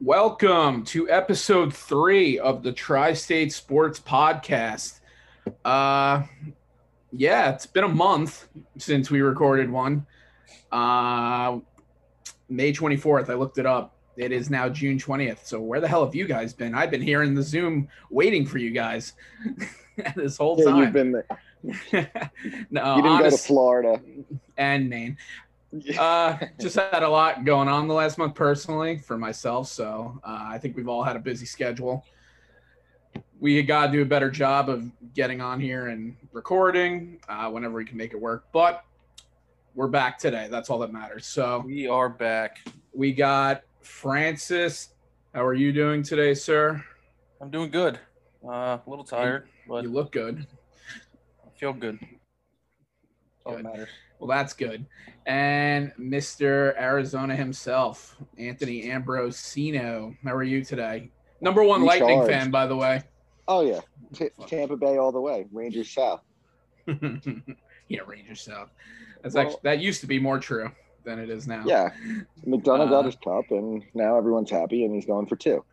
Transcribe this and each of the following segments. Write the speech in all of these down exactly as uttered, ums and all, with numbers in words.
Welcome to episode three of the Tri-State Sports Podcast. Uh, yeah, it's been a month since we recorded one. Uh, May twenty-fourth, I looked it up. It is now June twentieth. So where the hell have you guys been? I've been here in the Zoom waiting for you guys this whole yeah, time. You've been there. no, you didn't honest, go to Florida. And Maine. uh, just had a lot going on the last month personally for myself. So uh, I think we've all had a busy schedule. We got to do a better job of getting on here and recording uh, whenever we can make it work. But we're back today. That's all that matters. So we are back. We got Francis. How are you doing today, sir? I'm doing good. Uh, a little tired, but you look good. I feel good. All that matters. Well, that's good. And Mister Arizona himself, Anthony Ambrosino. How are you today? Number one Recharged. Lightning fan, by the way. Oh, yeah. T- Tampa Bay all the way. Rangers South. yeah, Rangers South. That's well, actually, that used to be more true than it is now. Yeah. McDonough uh, got his cup, and now everyone's happy, and he's going for two.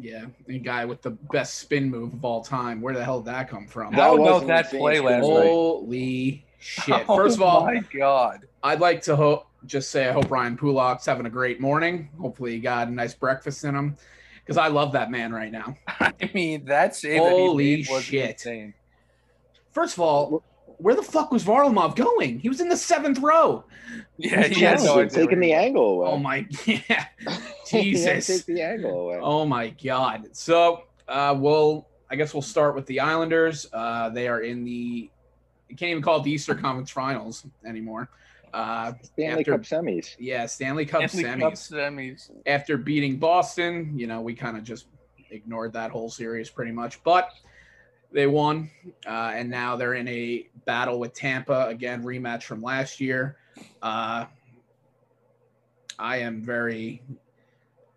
Yeah, the guy with the best spin move of all time. Where the hell did that come from? I don't know that play last night. Holy shit. Oh, first of all, my God. I'd like to ho- just say I hope Ryan Pulak's having a great morning. Hopefully he got a nice breakfast in him because I love that man right now. I mean, that save Holy that he made was shit. Insane. First of all, where the fuck was Varlamov going? He was in the seventh row. Yeah, he has no idea. Taking the angle away. Oh, my – yeah. Jesus. Take the angle away. Oh, my God. So, uh, we'll – I guess we'll start with the Islanders. Uh, they are in the – you can't even call it the Eastern Conference Finals anymore. Uh, Stanley after, Cup semis. Yeah, Stanley Cup Stanley semis. Cup semis. After beating Boston, you know, we kind of just ignored that whole series pretty much. But – they won, uh, and now they're in a battle with Tampa. Again, rematch from last year. Uh, I am very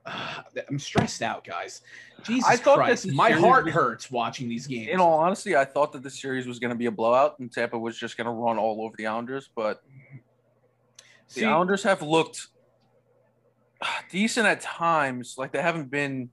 uh, – I'm stressed out, guys. Jesus Christ. My heart hurts watching these games. In all honesty, I thought that the series was going to be a blowout, and Tampa was just going to run all over the Islanders. But the Islanders have looked decent at times. Like, they haven't been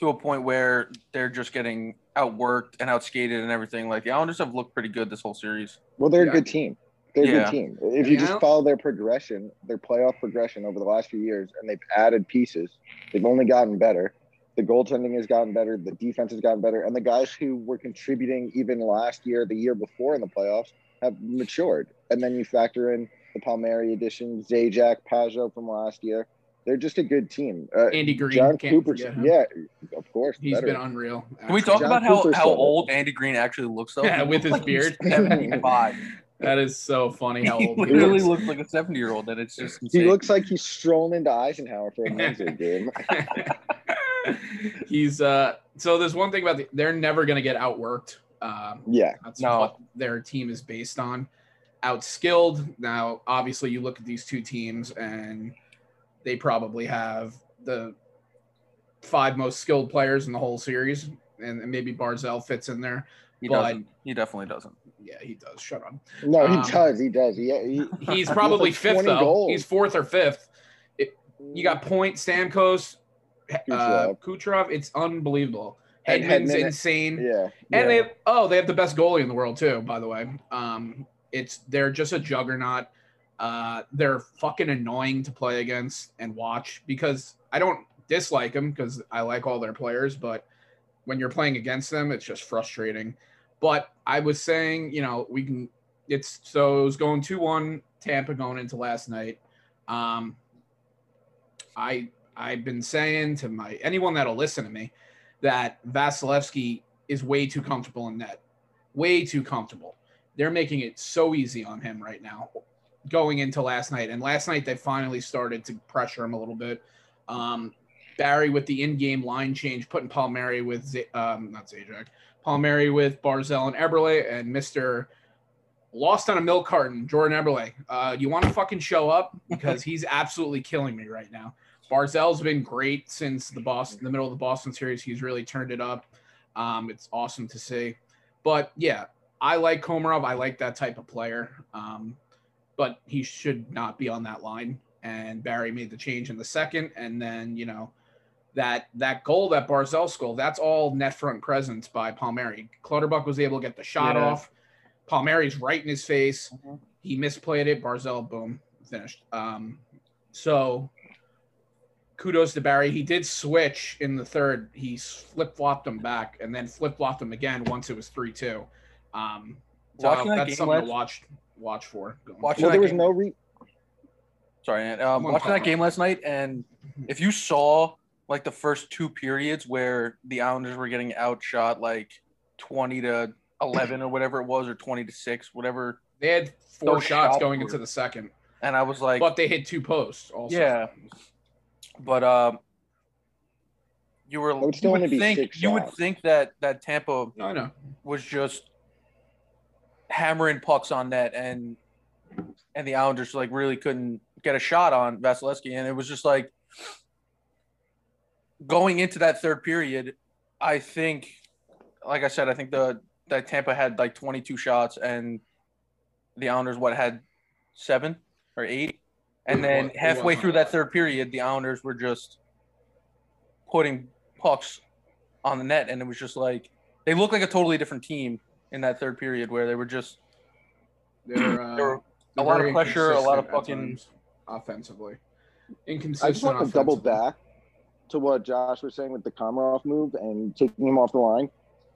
to a point where they're just getting – outworked and outskated and everything. Like, the Islanders have looked pretty good this whole series. Well, they're yeah. a good team. They're yeah. a good team. If you, you just know? follow their progression, their playoff progression over the last few years, and they've added pieces. They've only gotten better. The goaltending has gotten better. The defense has gotten better. And the guys who were contributing even last year, the year before in the playoffs, have matured. And then you factor in the Palmieri addition, Zajac, Pajot from last year. They're just a good team. Uh, Andy Green. John Cooper. Yeah, of course. He's better. been unreal. Actually. Can we talk John about how, how old Andy Green actually looks though? Yeah, with his like beard. seventy-five. That is so funny how old he, he literally is. looks like a seventy-year-old, and it's just insane. He looks like he's strolling into Eisenhower for a Wednesday game. he's uh, so there's one thing about the, they're never going to get outworked. Um, yeah. That's no. what their team is based on. Outskilled. Now, obviously, you look at these two teams and they probably have the five most skilled players in the whole series, and maybe Barzal fits in there. He but doesn't. He definitely doesn't. Yeah, he does. Shut up. No, he um, does. He does. Yeah, he, he, he's probably he's like fifth, though. Goals. He's fourth or fifth. It, you got Point, Stamkos, uh, Kucherov. Kucherov. It's unbelievable. Hedman's insane. Yeah. And yeah. they oh, they have the best goalie in the world, too, by the way. Um, it's They're just a juggernaut. Uh, they're fucking annoying to play against and watch because I don't dislike them because I like all their players, but when you're playing against them, it's just frustrating. But I was saying, you know, we can – it's – so it was going two one, Tampa going into last night. Um, I, I've been saying to my – anyone that will listen to me that Vasilevsky is way too comfortable in net, way too comfortable. They're making it so easy on him right now. Going into last night, and last night they finally started to pressure him a little bit. Um, Barry with the in-game line change, putting Palmieri with Z- um, not Zajac, Palmieri with Barzal and Eberle, and Mister Lost on a Milk Carton, Jordan Eberle. Uh, you want to fucking show up because he's absolutely killing me right now. Barzal's been great since the Boston, the middle of the Boston series. He's really turned it up. Um, it's awesome to see. But, yeah, I like Komarov. I like that type of player. Um, but he should not be on that line. And Barry made the change in the second. And then, you know, that that goal, that Barzal goal, that's all net front presence by Palmieri. Clutterbuck was able to get the shot yeah. off. Palmieri's right in his face. Mm-hmm. He misplayed it. Barzal, boom, finished. Um, so kudos to Barry. He did switch in the third. He flip-flopped him back and then flip-flopped him again once it was three two. Um, so that's something last... to watch watch for. Watching well, there was game. no re- Sorry, man. Um, watching that game last night, and if you saw like the first two periods where the Islanders were getting outshot like twenty to eleven or whatever it was, or twenty to six, whatever. They had four shots going into the second. And I was like, but they hit two posts also. Yeah. But um, you were you would think you would think that that Tampa no, no. was just hammering pucks on net, and and the Islanders like really couldn't get a shot on Vasilevsky, and it was just like going into that third period. I think, like I said, I think the that Tampa had like twenty-two shots, and the Islanders what had seven or eight. And then halfway through that third period, the Islanders were just putting pucks on the net, and it was just like they looked like a totally different team in that third period, where they were just they're, uh, they were a lot of pressure, a lot of fucking offensively inconsistent. I just want to double back to what Josh was saying with the Komarov move and taking him off the line.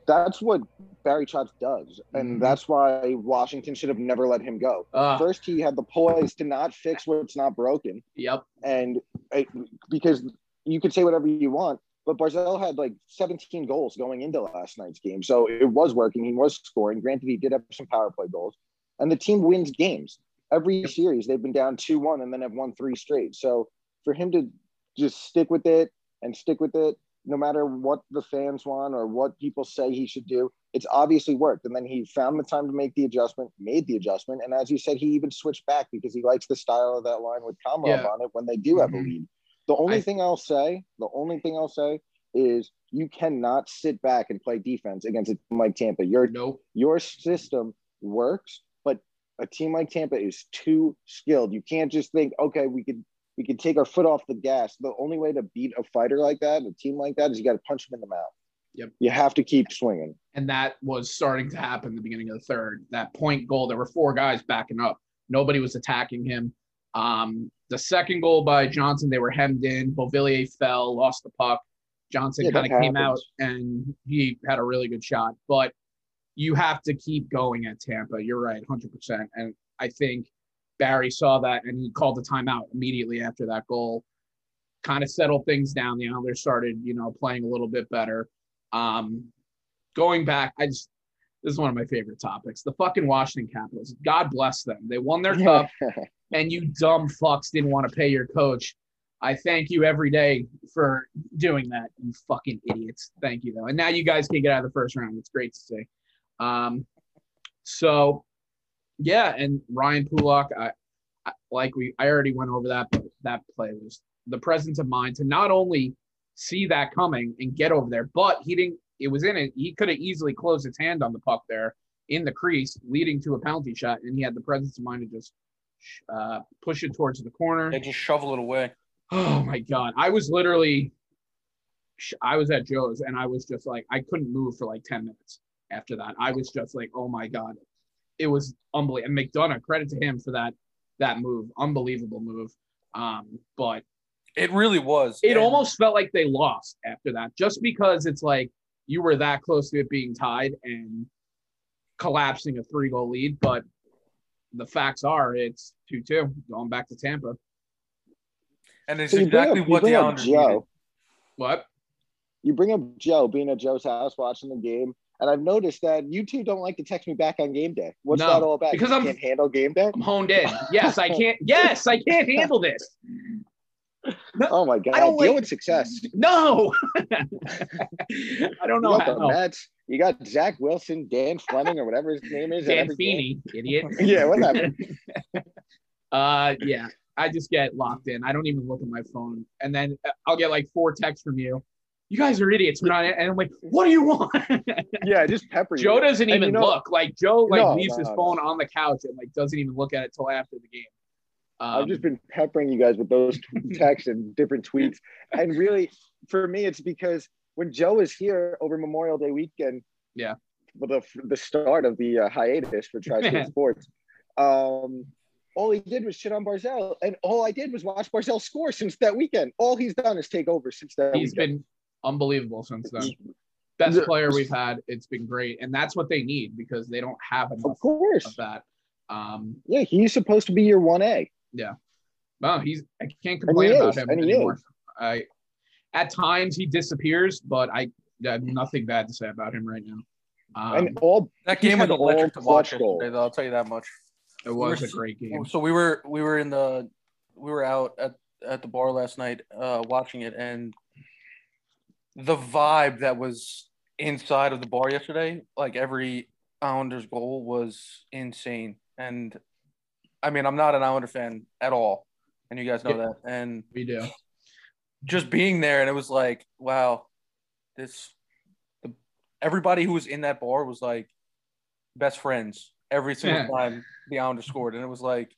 That's what Barry Trotz does, and that's why Washington should have never let him go. Uh, First, he had the poise to not fix what's not broken. Yep. And it, because you could say whatever you want, but Barzal had like seventeen goals going into last night's game, so it was working. He was scoring. Granted, he did have some power play goals, and the team wins games every yep. series. They've been down two one and then have won three straight. So for him to just stick with it and stick with it, no matter what the fans want or what people say he should do, it's obviously worked. And then he found the time to make the adjustment, made the adjustment. And as you said, he even switched back because he likes the style of that line with Komarov yeah. on it when they do have mm-hmm. a lead. The only I, thing I'll say, the only thing I'll say is you cannot sit back and play defense against a team like Tampa. Your, nope. your system works, but a team like Tampa is too skilled. You can't just think, okay, we could, We can take our foot off the gas. The only way to beat a fighter like that, a team like that, is you got to punch them in the mouth. Yep. You have to keep swinging. And that was starting to happen at the beginning of the third. That point goal, there were four guys backing up. Nobody was attacking him. Um, the second goal by Johnson, they were hemmed in. Beauvillier fell, lost the puck. Johnson yeah, kind of came out, and he had a really good shot. But you have to keep going at Tampa. You're right, one hundred percent. And I think Barry saw that, and he called the timeout immediately after that goal. Kind of settled things down. The Islanders started, you know, playing a little bit better. Um, going back, I just this is one of my favorite topics. The fucking Washington Capitals. God bless them. They won their cup, and you dumb fucks didn't want to pay your coach. I thank you every day for doing that, you fucking idiots. Thank you, though. And now you guys can get out of the first round. It's great to see. Um, so... Yeah, and Ryan Pulak, I, I like we I already went over that, but that play was the presence of mind to not only see that coming and get over there, but he didn't it was in it. He could have easily closed his hand on the puck there in the crease, leading to a penalty shot, and he had the presence of mind to just uh, push it towards the corner. They just shovel it away. Oh my God. I was literally I was at Joe's, and I was just like I couldn't move for like ten minutes after that. I was just like, oh my God. It was unbelievable. And McDonough, credit to him for that that move. Unbelievable move. Um, but it really was. It and almost felt like they lost after that, just because it's like you were that close to it being tied and collapsing a three-goal lead. But the facts are it's two two, going back to Tampa. And it's so exactly up, what the Islanders needed. What? You bring up Joe, being at Joe's house, watching the game. And I've noticed that you two don't like to text me back on game day. What's no, that all about? Because I can't handle game day? I'm honed in. Yes, I can't. Yes, I can't handle this. No, oh, my God. I don't Deal like, with success. No. I don't know you how. The Mets, you got Zach Wilson, Dan Fleming, or whatever his name is. Dan Feeney, idiot. Yeah, whatever. uh, yeah, I just get locked in. I don't even look at my phone. And then I'll get like four texts from you. you guys are idiots. We're not, and I'm like, what do you want? Yeah, just pepper you. Joe doesn't even you know, look. Like, Joe like no, leaves no, his no. phone on the couch and, like, doesn't even look at it till after the game. Um, I've just been peppering you guys with those texts and different tweets. And really, for me, it's because when Joe is here over Memorial Day weekend, yeah, for the, for the start of the uh, hiatus for Tri-State Sports, um, all he did was shit on Barzal. And all I did was watch Barzal score since that weekend. All he's done is take over since that he's weekend. He's been unbelievable since then. Best player we've had. It's been great. And that's what they need because they don't have enough of, course. of that. Um, yeah, he's supposed to be your one A. Yeah. Well, he's – I can't complain about is, him anymore. I, at times he disappears, but I, I have nothing bad to say about him right now. Um, and all that game was electric to watch yesterday, though, I'll tell you that much. It was we were, a great game. So we were we were in the we were out at, at the bar last night uh, watching it, and the vibe that was inside of the bar yesterday, like every Islanders goal was insane. And I mean, I'm not an Islander fan at all, and you guys know yeah, that. And we do. Just being there, and it was like, wow, this. The, everybody who was in that bar was like best friends. Every single yeah. time the Islanders scored, and it was like,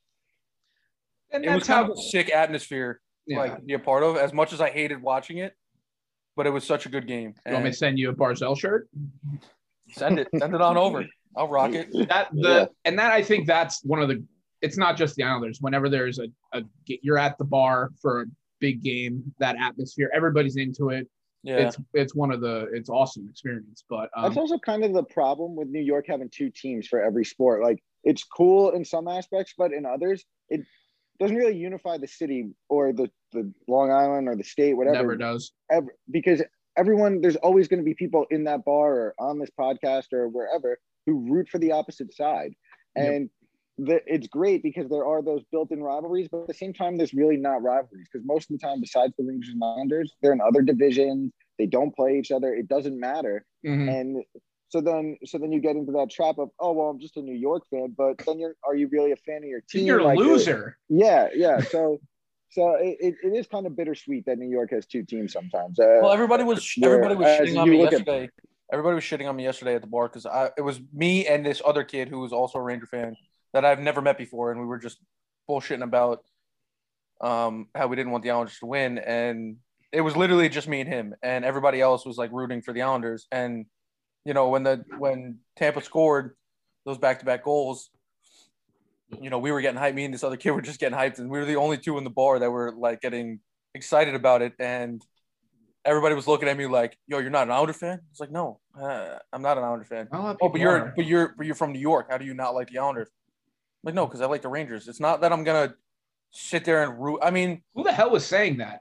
and it was kind of a sick atmosphere, yeah. like to be a part of. As much as I hated watching it, but it was such a good game. You want me to send you a Barzal shirt? Send it, send it on over. I'll rock it. That the yeah. and that I think that's one of the. It's not just the Islanders. Whenever there's a, a you're at the bar for a big game, that atmosphere, everybody's into it. Yeah. It's it's one of the it's awesome experience, but um, that's also kind of the problem with New York having two teams for every sport. Like it's cool in some aspects, but in others, it doesn't really unify the city or the, the Long Island or the state, whatever. Never does. Ever, because everyone, there's always going to be people in that bar or on this podcast or wherever who root for the opposite side, and yep. the, it's great because there are those built-in rivalries. But at the same time, there's really not rivalries because most of the time, besides the Rangers and Islanders, they're in other divisions. They don't play each other. It doesn't matter. Mm-hmm. And so then, so then you get into that trap of, oh, well, I'm just a New York fan, but then you're, are you really a fan of your team? You're like, a loser. Yeah. Yeah. So, so it, it, it is kind of bittersweet that New York has two teams sometimes. Uh, well, everybody was, everybody was shitting on me yesterday. At, everybody was shitting on me yesterday at the bar. Cause I, it was me and this other kid who was also a Ranger fan that I've never met before. And we were just bullshitting about um, how we didn't want the Islanders to win. And it was literally just me and him, and everybody else was like rooting for the Islanders. And you know, when the when Tampa scored those back-to-back goals, you know, we were getting hyped. Me and this other kid were just getting hyped, and we were the only two in the bar that were like getting excited about it. And everybody was looking at me like, "Yo, you're not an Islander fan?" It's like, "No, uh, I'm not an Islander fan." Oh, but you're are. but you're but you're from New York. How do you not like the Islanders? I'm like, no, because I like the Rangers. It's not that I'm gonna sit there and root. I mean, who the hell was saying that?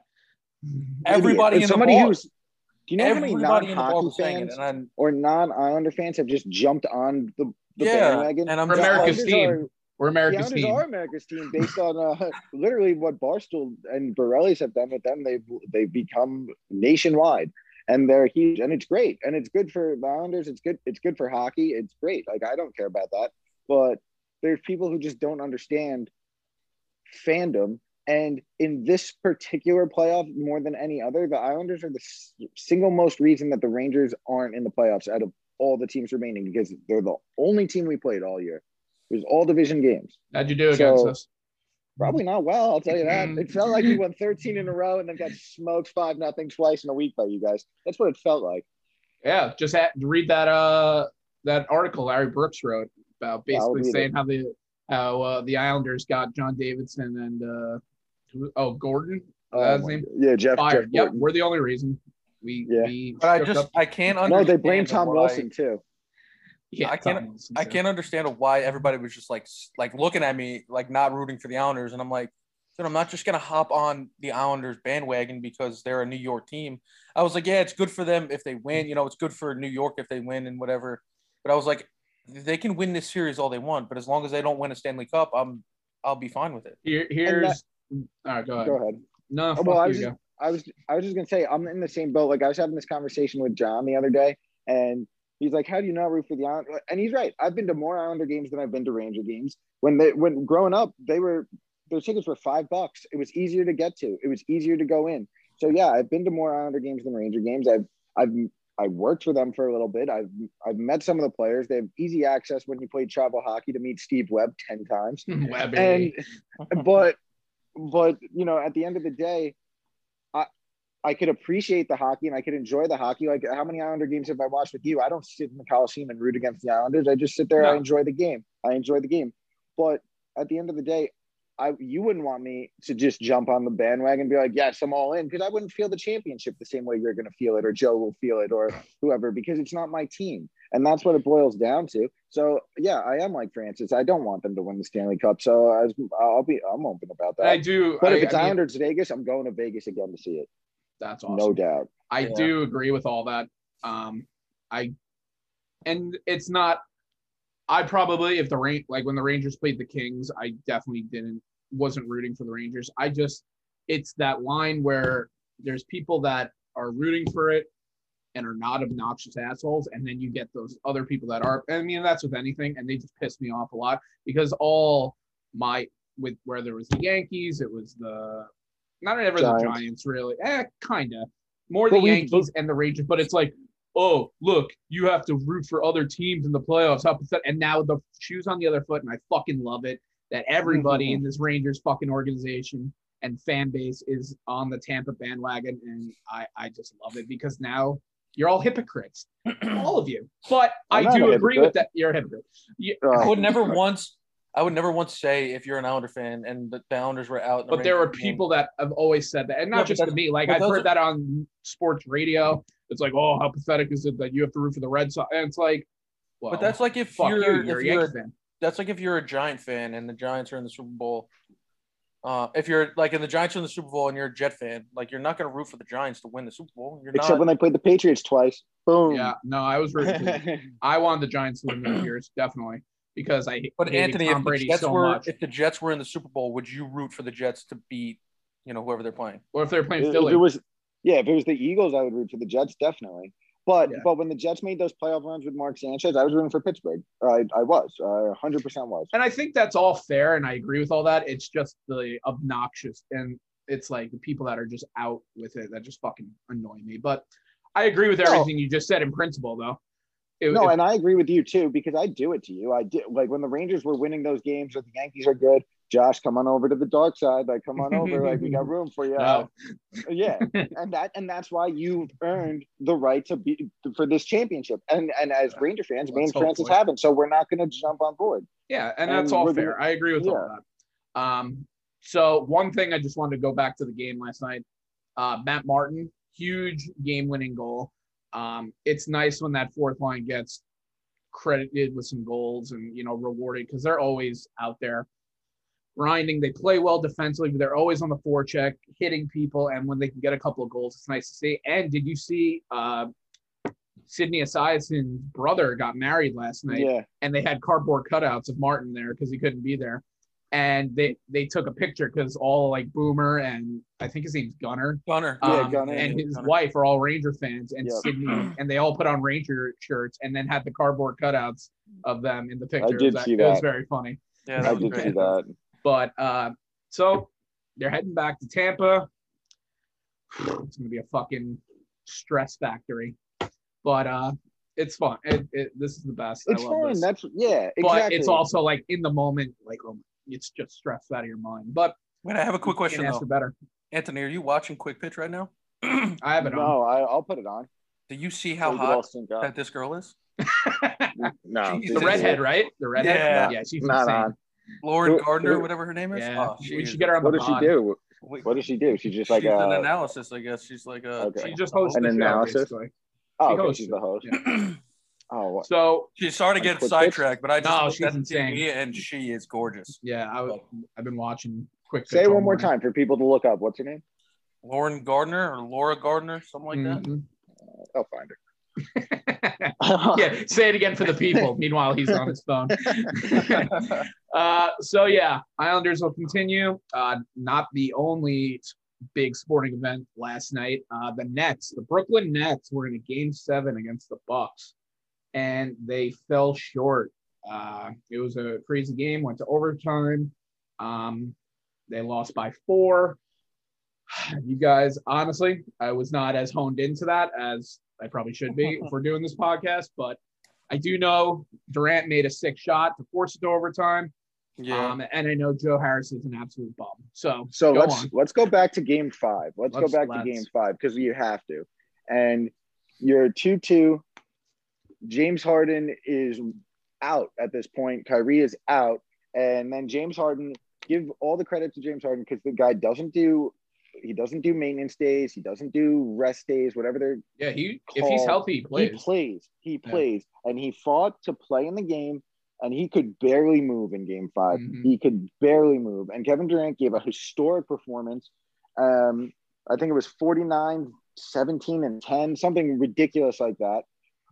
Everybody in the bar. Do you know how many non-hockey fans or non-Islander fans have just jumped on the, the yeah, bandwagon? And I'm just, America's team. Are, We're America's team. The Islanders are America's team based on uh, literally what Barstool and Borelli's have done with them. They've they've become nationwide, and they're huge, and it's great, and it's good for the Islanders. It's good. It's good for hockey. It's great. Like I don't care about that, but there's people who just don't understand fandom. And in this particular playoff, more than any other, the Islanders are the s- single most reason that the Rangers aren't in the playoffs out of all the teams remaining because they're the only team we played all year. It was all division games. How'd you do against so, us? Probably not well, I'll tell you that. It felt like we won thirteen in a row and then got smoked five nothing twice in a week by you guys. That's what it felt like. Yeah, just at, read that uh, that article Larry Brooks wrote about basically saying it. how the how uh, the Islanders got John Davidson and uh, – Oh, Gordon. Oh, uh, his name? Yeah, Jeff. Jeff yep, we're the only reason. We. Yeah. we but I just up. I can't understand. No, they blame Tom why, Wilson too. Yeah, I can't. Wilson, I can't understand why everybody was just like like looking at me like not rooting for the Islanders, and I'm like, dude, I'm not just gonna hop on the Islanders bandwagon because they're a New York team. I was like, yeah, it's good for them if they win. You know, it's good for New York if they win and whatever. But I was like, they can win this series all they want, but as long as they don't win a Stanley Cup, I'm I'll be fine with it. Here, here's. All right, go ahead. Go ahead. No, fuck well, I was, you just, go. I was, I was just gonna say I'm in the same boat. Like I was having this conversation with John the other day, and he's like, "How do you not root for the Islanders?" And he's right. I've been to more Islander games than I've been to Ranger games. When they, when growing up, they were their tickets were five bucks. It was easier to get to. It was easier to go in. So yeah, I've been to more Islander games than Ranger games. I've I've I worked for them for a little bit. I've I've met some of the players. They have easy access when you play travel hockey to meet Steve Webb ten times. Webby. And but but you know, at the end of the day, I I could appreciate the hockey and I could enjoy the hockey. Like, how many Islander games have I watched with you? I don't sit in the Coliseum and root against the Islanders. I just sit there. No. I enjoy the game. I enjoy the game. But at the end of the day, I, you wouldn't want me to just jump on the bandwagon and be like, yes, I'm all in, because I wouldn't feel the championship the same way you're going to feel it, or Joe will feel it, or whoever, because it's not my team. And that's what it boils down to. So, yeah, I am like Francis. I don't want them to win the Stanley Cup. So I was, I'll be, I'm open about that. I do. But I, if it's I mean, Islanders Vegas, I'm going to Vegas again to see it. That's awesome. No doubt. I yeah. do agree with all that. Um, I, and it's not, I probably, if the rain, like when the Rangers played the Kings, I definitely didn't, wasn't rooting for the Rangers. I just, it's that line where there's people that are rooting for it and are not obnoxious assholes. And then you get those other people that are, I mean, that's with anything. And they just piss me off a lot, because all my, with where there was the Yankees, it was the, not ever Giants. the Giants really, eh, kind of more but the we, Yankees but- and the Rangers, but it's like, oh, look, you have to root for other teams in the playoffs. And now the shoe's on the other foot, and I fucking love it that everybody in this Rangers fucking organization and fan base is on the Tampa bandwagon, and I, I just love it, because now you're all hypocrites, all of you. But I'm I do agree with that. You're a hypocrite. You, uh, I would never once I would never once say if you're an Islander fan and the Islanders were out. But there are people that have always said that, and not just to me. Like, I've heard that on sports radio. It's like, oh, how pathetic is it that you have to root for the Red Sox? And it's like, well, but that's like if you're, you, you're if a you're, fan. That's like if you're a Giant fan and the Giants are in the Super Bowl. Uh, if you're like in the Giants are in the Super Bowl and you're a Jet fan, like you're not going to root for the Giants to win the Super Bowl. You're Except not. when they played the Patriots twice. Boom. Yeah, no, I was rooting. For I wanted the Giants to win those years, definitely, because I. But Anthony, Tom if Brady the Jets so were much. if the Jets were in the Super Bowl, would you root for the Jets to beat, you know, whoever they're playing? Or if they're playing it, Philly, it was. Yeah, if it was the Eagles, I would root for the Jets, definitely. But yeah. but when the Jets made those playoff runs with Mark Sanchez, I was rooting for Pittsburgh. I, I was. I one hundred percent was. And I think that's all fair, and I agree with all that. It's just the obnoxious, and it's like the people that are just out with it that just fucking annoy me. But I agree with everything no. you just said in principle, though. It, no, it, and I agree with you, too, because I do it to you. I do. Like, when the Rangers were winning those games or the Yankees are good, Josh, come on over to the dark side. Like, come on over. Like, we got room for you. No. Yeah, and that and that's why you've earned the right to be for this championship. And and as yeah. Ranger fans, me and Francis haven't, so we're not going to jump on board. Yeah, and, and that's all fair. Gonna, I agree with yeah. all that. Um, so one thing I just wanted to go back to the game last night. Uh, Matt Martin, huge game-winning goal. Um, it's nice when that fourth line gets credited with some goals and you know rewarded, because they're always out there. Grinding, they play well defensively, but they're always on the forecheck, hitting people, and when they can get a couple of goals, it's nice to see. And did you see uh, Sidney Esiason's brother got married last night, yeah. and they had cardboard cutouts of Martin there because he couldn't be there. And they, they took a picture because all, like, Boomer and I think his name's Gunner. Gunner. Um, yeah, Gunner. And his Gunner. wife are all Ranger fans, and yep. Sidney, and they all put on Ranger shirts and then had the cardboard cutouts of them in the picture. I did it was, see that. It was very funny. Yeah, I did great. see that. But uh, so they're heading back to Tampa. It's gonna be a fucking stress factory, but uh, it's fun. It, it, this is the best. It's I love fun. This. That's yeah. But exactly. It's also like in the moment, like oh, it's just stressed out of your mind. But wait, I have a quick question though. Better. Anthony, are you watching Quick Pitch right now? I have it no, on. No, I'll put it on. Do you see how hot that this girl is? No, the redhead, right? The redhead. Yeah, yeah, she's not insane. on. Lauren Gardner, whatever her name is. Yeah. Oh, she we should get her on the What pod. does she do? What does she do? She's just like she's a, an analysis, I guess. She's like a okay. she just hosts an analysis. Show, oh, she okay. she's the host. Yeah. Oh, so she's sorry to get sidetracked, but I just no, she's insane, and she is gorgeous. Yeah, I was, I've been watching Quick. Say it one more time for people to look up. What's her name? Lauren Gardner or Laura Gardner, something like mm-hmm. that. Uh, I'll find her. Yeah, say it again for the people. Meanwhile, he's on his phone. uh, so, yeah, Islanders will continue. Uh, not the only big sporting event last night. Uh, the Nets, the Brooklyn Nets were in a game seven against the Bucks, and they fell short. Uh, it was a crazy game, went to overtime. Um, they lost by four. You guys, honestly, I was not as honed into that as I probably should be if we're doing this podcast, but I do know Durant made a sick shot to force it to overtime. Yeah. Um, and I know Joe Harris is an absolute bum. So, so go let's, on. let's go back to game five. Let's, let's go back let's. to game five because you have to. And you're two two. James Harden is out at this point. Kyrie is out. And then James Harden, give all the credit to James Harden because the guy doesn't do – he doesn't do maintenance days. He doesn't do rest days, whatever they're Yeah, he called. If he's healthy, he plays. He plays. He plays. Yeah. And he fought to play in the game, and he could barely move in game five. Mm-hmm. He could barely move. And Kevin Durant gave a historic performance. Um, I think it was forty-nine, seventeen, and ten, something ridiculous like that.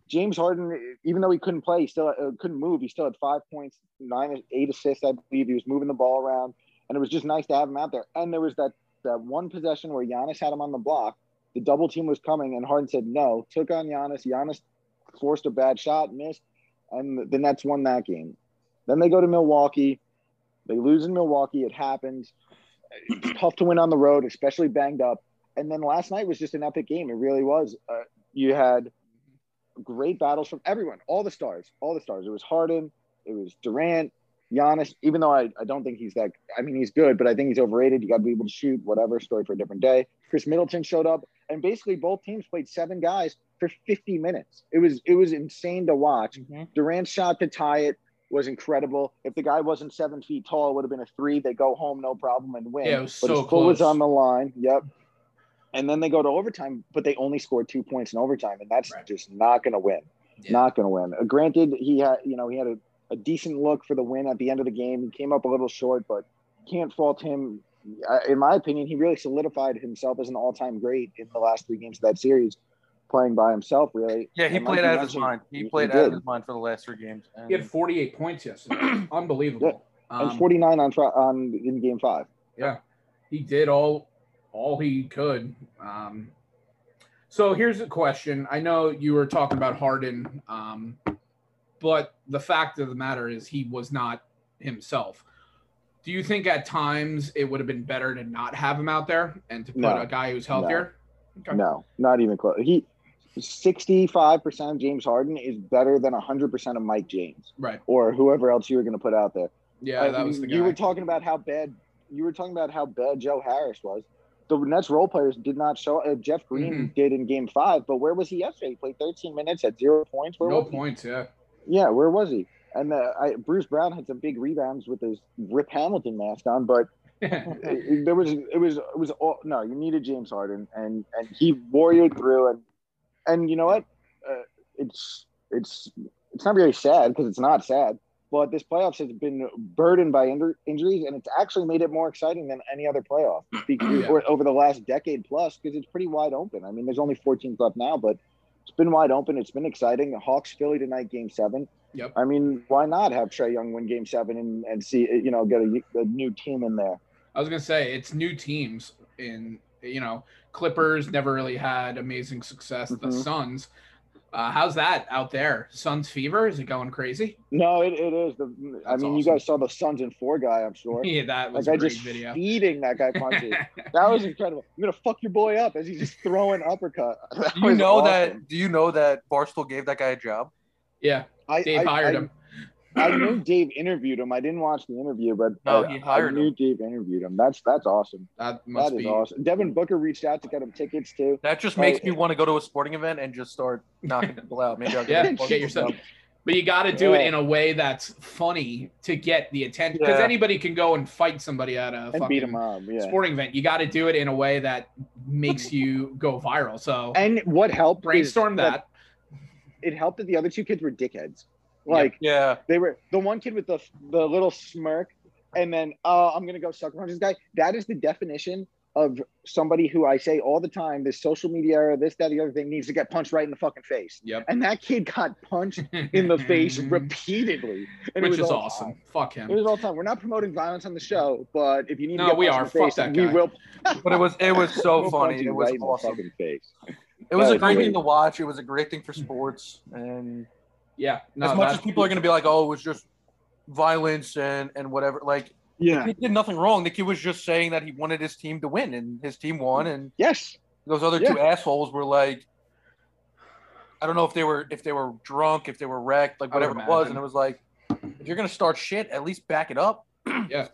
James Harden, even though he couldn't play, he still uh, couldn't move. He still had five points, nine, eight assists, I believe. He was moving the ball around, and it was just nice to have him out there. And there was that that one possession where Giannis had him on the block, the double team was coming, and Harden said no, took on Giannis. Giannis forced a bad shot, missed, and the Nets won that game. Then they go to Milwaukee. They lose in Milwaukee. It happens. It's tough to win on the road, especially banged up. And then last night was just an epic game. It really was. Uh, you had great battles from everyone, all the stars, all the stars. It was Harden. It was Durant. Giannis, even though I, I don't think he's that – I mean, he's good, but I think he's overrated. You got to be able to shoot, whatever, story for a different day. Chris Middleton showed up, and basically both teams played seven guys for fifty minutes. It was it was insane to watch. Mm-hmm. Durant's shot to tie it was incredible. If the guy wasn't seven feet tall, it would have been a three. They go home, no problem, and win. Yeah, it was but so his foot was on the line. Yep. And then they go to overtime, but they only scored two points in overtime, and that's right. just not going to win. Yeah. Not going to win. Uh, granted, he had, you know, he had a – a decent look for the win at the end of the game. He came up a little short, but can't fault him. In my opinion, he really solidified himself as an all-time great in the last three games of that series, playing by himself, really. Yeah, he and played out of his mind. He played he out of his mind for the last three games. And he had forty-eight points yesterday. Unbelievable. Yeah. Um, and forty-nine on, on in game five. Yeah, he did all all he could. Um, so here's a question. I know you were talking about Harden, um, but the fact of the matter is he was not himself. Do you think at times it would have been better to not have him out there and to put no, a guy who's healthier? No, okay. no, not even close. He, sixty-five percent of James Harden is better than one hundred percent of Mike James. Right. Or whoever else you were going to put out there. Yeah, I, that was the guy. You were talking about how bad you were talking about how bad Joe Harris was. The Nets role players did not show uh, – Jeff Green mm-hmm. did in game five, but where was he yesterday? He played thirteen minutes at zero points. Where no points, he? yeah. Yeah, where was he? And uh, I, Bruce Brown had some big rebounds with his Rip Hamilton mask on, but it, there was it was it was all, no. You needed James Harden, and and he warriored through, and and you know what? Uh, it's it's it's not really sad because it's not sad, but this playoffs has been burdened by in- injuries, and it's actually made it more exciting than any other playoff because, yeah. or, over the last decade plus because it's pretty wide open. I mean, there's only four teams left now, but. It's been wide open. It's been exciting. The Hawks, Philly tonight, game seven. Yep. I mean, why not have Trae Young win game seven and, and see, you know, get a, a new team in there? I was going to say, it's new teams in, you know, Clippers never really had amazing success. Mm-hmm. The Suns. Uh, how's that out there? Suns fever? Is it going crazy? No, it, it is. The, I mean, awesome. You guys saw the Suns in four guy, I'm sure. Yeah, that was like, a I great just video. Feeding that guy punches. That was incredible. I'm going to fuck your boy up as he's just throwing uppercut. That do you know awesome. that? Do you know that Barstool gave that guy a job? Yeah, I, Dave I, hired I, him. I knew Dave interviewed him. I didn't watch the interview, but no, he hired I knew him. Dave interviewed him. That's that's awesome. That must that is be awesome. Devin Booker reached out to get him tickets too. That just makes I, me want to go to a sporting event and just start knocking people out. Maybe I'll get, yeah, get yourself. Up. But you got to do yeah. it in a way that's funny to get the attention because yeah. anybody can go and fight somebody at a and fucking beat them up, yeah. sporting event. You got to do it in a way that makes you go viral. So and what helped brainstorm that, that. It helped that the other two kids were dickheads. Like, yeah, they were the one kid with the the little smirk, and then oh, I'm gonna go sucker punch this guy. That is the definition of somebody who I say all the time: this social media era, this, that, the other thing needs to get punched right in the fucking face. Yep. And that kid got punched in the face repeatedly, and which it was is awesome. Time. Fuck him. It was all time. We're not promoting violence on the show, but if you need, no, to get we are. In the fuck face, that guy. We will. But it was it was so we'll funny. It was right awesome. Face. It was that a great thing to watch. It was a great thing for sports and. Yeah. No, as much as people are going to be like, oh, it was just violence and, and whatever, like Yeah. He did nothing wrong. The kid was just saying that he wanted his team to win, and his team won. And yes, those other yeah. two assholes were like, I don't know if they were if they were drunk, if they were wrecked, like whatever it was. And it was like, if you're gonna start shit, at least back it up. Yeah,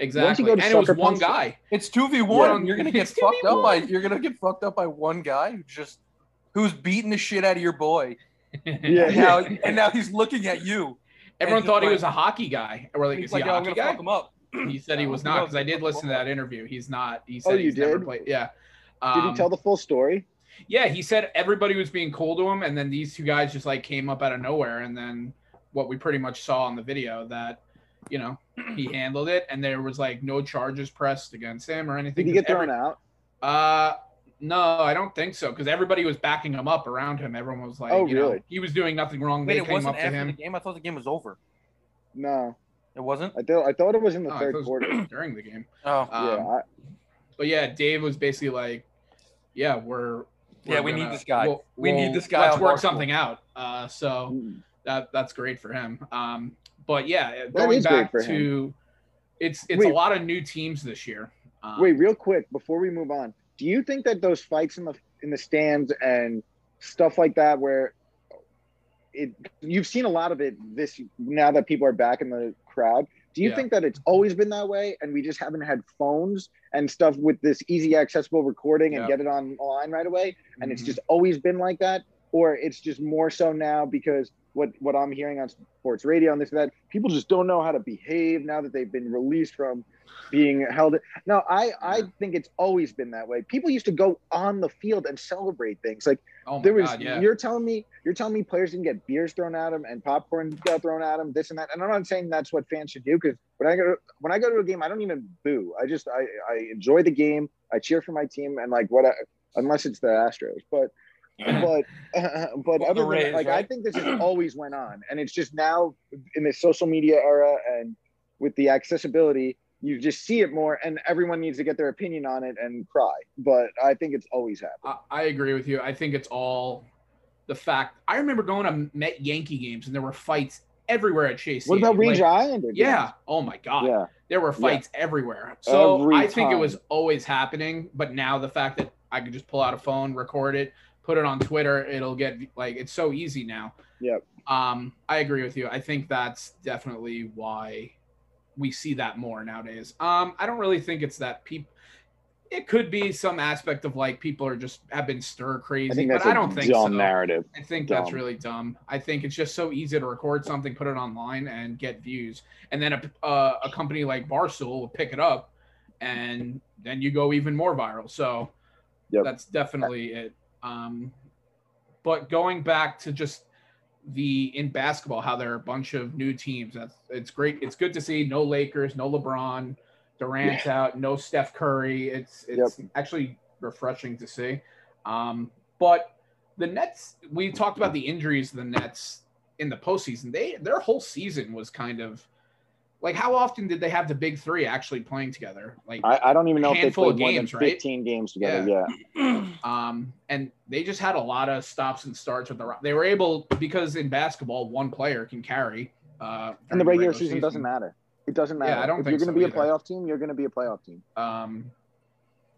exactly. And it was one guy. It's two v one. You're gonna get fucked up by you're gonna get fucked up by one guy who just who's beating the shit out of your boy. Yeah. And now, and now he's looking at you. Everyone thought he was a hockey guy. We're like, is he a hockey guy? I'm gonna fuck him up. He said he was not, because I did listen to that interview. He's not. He said he's never played. Yeah. Did he tell the full story? Yeah, he said everybody was being cool to him, and then these two guys just like came up out of nowhere, and then what we pretty much saw on the video that, you know, he handled it, and there was like no charges pressed against him or anything. Did he get thrown every- out? Uh, no, I don't think so, because everybody was backing him up around him. Everyone was like, oh, you really? know, he was doing nothing wrong. Wait, they it came wasn't up after to him. The game? I thought the game was over. No, it wasn't. I thought I thought it was in the no, third quarter during the game. Oh, um, yeah. I- but yeah, Dave was basically like, yeah, we're. We're yeah, we gonna, need this guy. We'll, we we'll, need this guy. Let's work Barstool. something out. Uh, so mm. that that's great for him. Um, but yeah, going back to him. it's it's wait, a lot of new teams this year. Um, wait, real quick before we move on, do you think that those fights in the in the stands and stuff like that, where it you've seen a lot of it this now that people are back in the crowd, do you yeah. think that it's always been that way and we just haven't had phones and stuff with this easy accessible recording and yep. get it online right away? And mm-hmm. it's just always been like that? Or it's just more so now because what, what I'm hearing on sports radio and this and that, people just don't know how to behave now that they've been released from being held. No, I, I think it's always been that way. People used to go on the field and celebrate things. Like oh there was, God, yeah. you're telling me, you're telling me players didn't get beers thrown at them and popcorn thrown at them, this and that. And I'm not saying that's what fans should do, because when I go to, when I go to a game, I don't even boo. I just I, I enjoy the game. I cheer for my team, and like what, I, unless it's the Astros, but. but uh, but other than that, like right? I think this has always went on, and it's just now in this social media era and with the accessibility, you just see it more, and everyone needs to get their opinion on it and cry. But I think it's always happened. I, I agree with you. I think it's all the fact. I remember going to Met Yankee games, and there were fights everywhere at Chase. What about Ranger like, Island? Yeah. Oh my God. Yeah. There were fights yeah. everywhere. So Every I think time. it was always happening, but now the fact that I could just pull out a phone, record it, put it on Twitter, it'll get like, it's so easy now. Yep. Um, I agree with you. I think that's definitely why we see that more nowadays. Um, I don't really think it's that people, it could be some aspect of like people are just have been stir crazy, I think that's but I don't think so. Narrative. I think dumb. that's really dumb. I think it's just so easy to record something, put it online and get views. And then a, uh, a company like Barstool will pick it up and then you go even more viral. So yep. that's definitely it. Um, but going back to just the in basketball, how there are a bunch of new teams. That's it's great. It's good to see no Lakers, no LeBron, Durant's yeah. out, no Steph Curry. It's it's yep. actually refreshing to see. Um, but the Nets, we talked about the injuries of the Nets in the postseason. They their whole season was kind of like, how often did they have the big three actually playing together? Like I, I don't even know if they played games, more than fifteen right? games together. Yeah. yeah. Um, and they just had a lot of stops and starts with the – they were able – because in basketball, one player can carry. Uh, and the regular, regular season, season doesn't matter. It doesn't matter. Yeah, I don't if think you're going to so be either. a playoff team, you're going to be a playoff team. Um,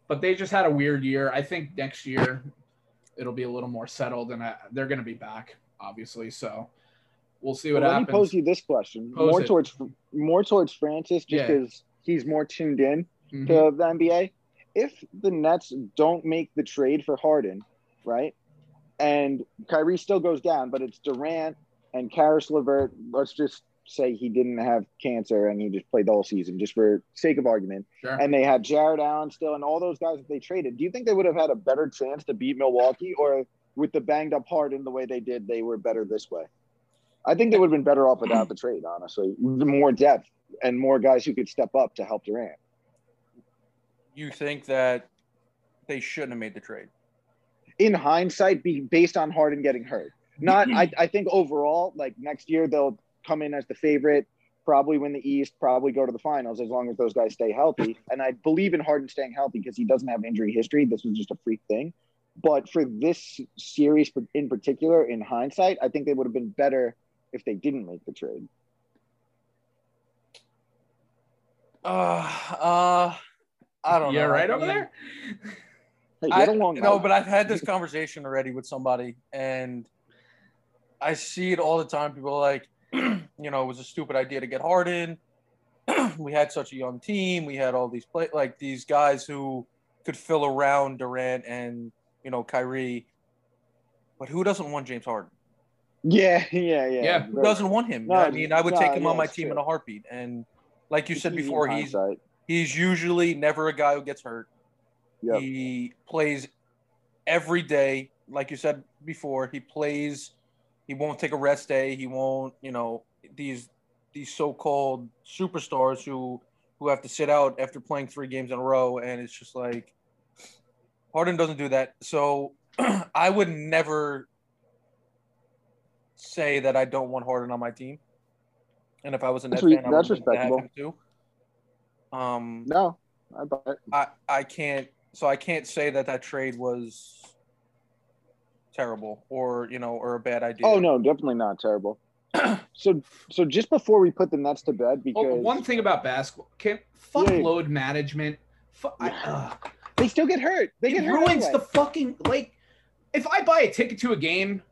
but they just had a weird year. I think next year it'll be a little more settled, and I, they're going to be back, obviously, so – We'll see what well, happens. Let me pose you this question, pose more it. towards more towards Francis, just because yeah. he's more tuned in mm-hmm. to the N B A. If the Nets don't make the trade for Harden, right, and Kyrie still goes down, but it's Durant and Karis LeVert. Let's just say he didn't have cancer and he just played the whole season, just for sake of argument. Sure. And they had Jared Allen still, and all those guys that they traded. Do you think they would have had a better chance to beat Milwaukee, or with the banged up Harden the way they did, they were better this way? I think they would have been better off without the trade, honestly. More depth and more guys who could step up to help Durant. You think that they shouldn't have made the trade? In hindsight, be based on Harden getting hurt. Not, I, I think overall, like next year, they'll come in as the favorite, probably win the East, probably go to the finals as long as those guys stay healthy. And I believe in Harden staying healthy because he doesn't have injury history. This was just a freak thing. But for this series in particular, in hindsight, I think they would have been better if they didn't make the trade. Uh, uh, I don't know. You're right over there? Hey, I, no, but I've had this conversation already with somebody, and I see it all the time. People are like, you know, it was a stupid idea to get Harden. We had such a young team. We had all these play like these guys who could fill around Durant and, you know, Kyrie. But who doesn't want James Harden? Yeah, yeah, yeah. yeah. Who doesn't want him? No, I mean, I would no, take him no, on my team true. in a heartbeat. And like you it's said before, he's he's usually never a guy who gets hurt. Yep. He plays every day. Like you said before, he plays. He won't take a rest day. He won't, you know, these these so-called superstars who who have to sit out after playing three games in a row. And it's just like, Harden doesn't do that. So I would never say that I don't want Harden on my team. And if I was a Nets fan, I would have him too. Um, no. I, I I can't so I can't say that that trade was terrible or you know or a bad idea. Oh no, definitely not terrible. so so just before we put the Nets to bed, because oh, one thing about basketball, can fuck yeah. load management. Fuck, yeah. I, uh, they still get hurt. They get hurt. It ruins the fucking like. If I buy a ticket to a game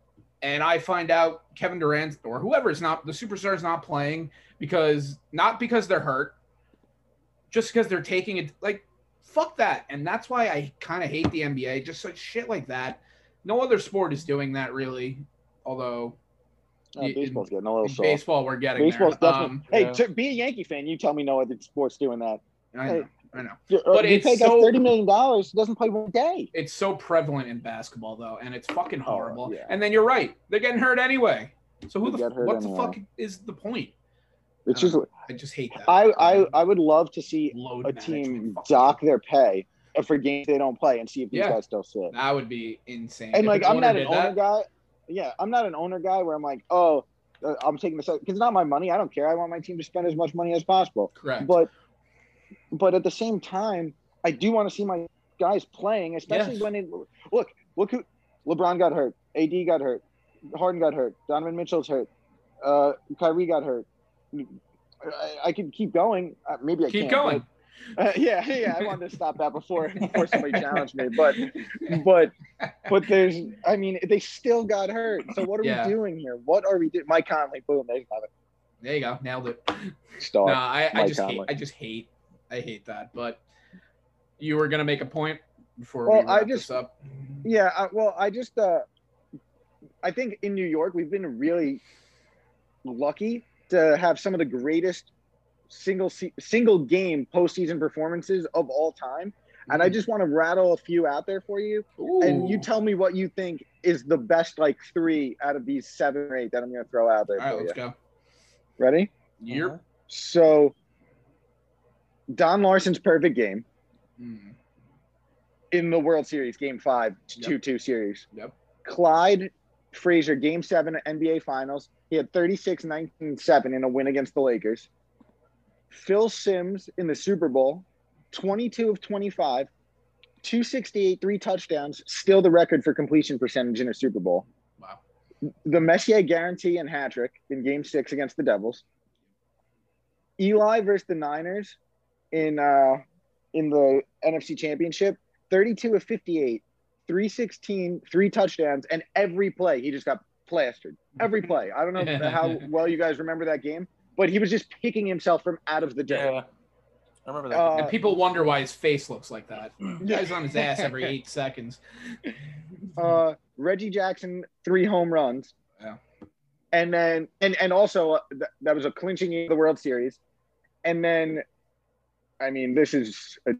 and I find out Kevin Durant or whoever is not the superstar is not playing because not because they're hurt. Just because they're taking it, like, fuck that. And that's why I kind of hate the N B A, just like shit like that. No other sport is doing that, really. Although, uh, baseball's in, getting a little soft. Baseball, we're getting baseball's there. Um, hey, yeah. to be a Yankee fan, you tell me no other sport's doing that. I know, I know. Hey, but you pay so, thirty million dollars, doesn't play one day. It's so prevalent in basketball, though, and it's fucking horrible. Oh, yeah. And then you're right. They're getting hurt anyway. So who they the what anyway. the fuck is the point? It's just, I just hate that. I, I, I would love to see Load a team dock their pay for games they don't play and see if these yeah. guys still sit. That would be insane. And, if like, I'm not an owner that. guy. Yeah, I'm not an owner guy where I'm like, oh, I'm taking this out. Because it's not my money. I don't care. I want my team to spend as much money as possible. Correct. But, but at the same time, I do want to see my guys playing, especially yes. when they – look, look who – LeBron got hurt. A D got hurt. Harden got hurt. Donovan Mitchell's hurt. Uh, Kyrie got hurt. I, I can keep going. Uh, maybe I keep can't, going. But, uh, yeah, yeah. I wanted to stop that before before somebody challenged me. But, but, but there's. I mean, they still got hurt. So what are yeah. we doing here? What are we doing? Mike Conley. Boom. There's nothing. There you go. Nailed it. Star. No, I, I just Conley. hate. I just hate. I hate that. But you were gonna make a point before well, we wrap I just, this up. Yeah. I, well, I just. Uh, I think in New York we've been really lucky to have some of the greatest single se- single game postseason performances of all time. And I just want to rattle a few out there for you. Ooh. And you tell me what you think is the best, like, three out of these seven or eight that I'm going to throw out there. All right, let's you. go. Ready? Yep. Uh-huh. So, Don Larson's perfect game mm. in the World Series, Game five, yep. two two series. Yep. Clyde Frazier, Game seven, N B A Finals. He had thirty-six, nineteen, seven in a win against the Lakers. Phil Simms in the Super Bowl, twenty-two of twenty-five, two sixty-eight, three touchdowns, still the record for completion percentage in a Super Bowl. Wow. The Messier guarantee and hat trick in Game six against the Devils. Eli versus the Niners in uh, in the N F C Championship, thirty-two of fifty-eight, three sixteen, three touchdowns, and every play he just got plastered. Every play. I don't know how well you guys remember that game, but he was just picking himself from out of the dirt. Yeah, I remember that. Uh, and people wonder why his face looks like that. Yeah. He's on his ass every eight seconds. Uh, Reggie Jackson, three home runs. Yeah. And then, and, and also, uh, th- that was a clinching of the World Series. And then, I mean, this is a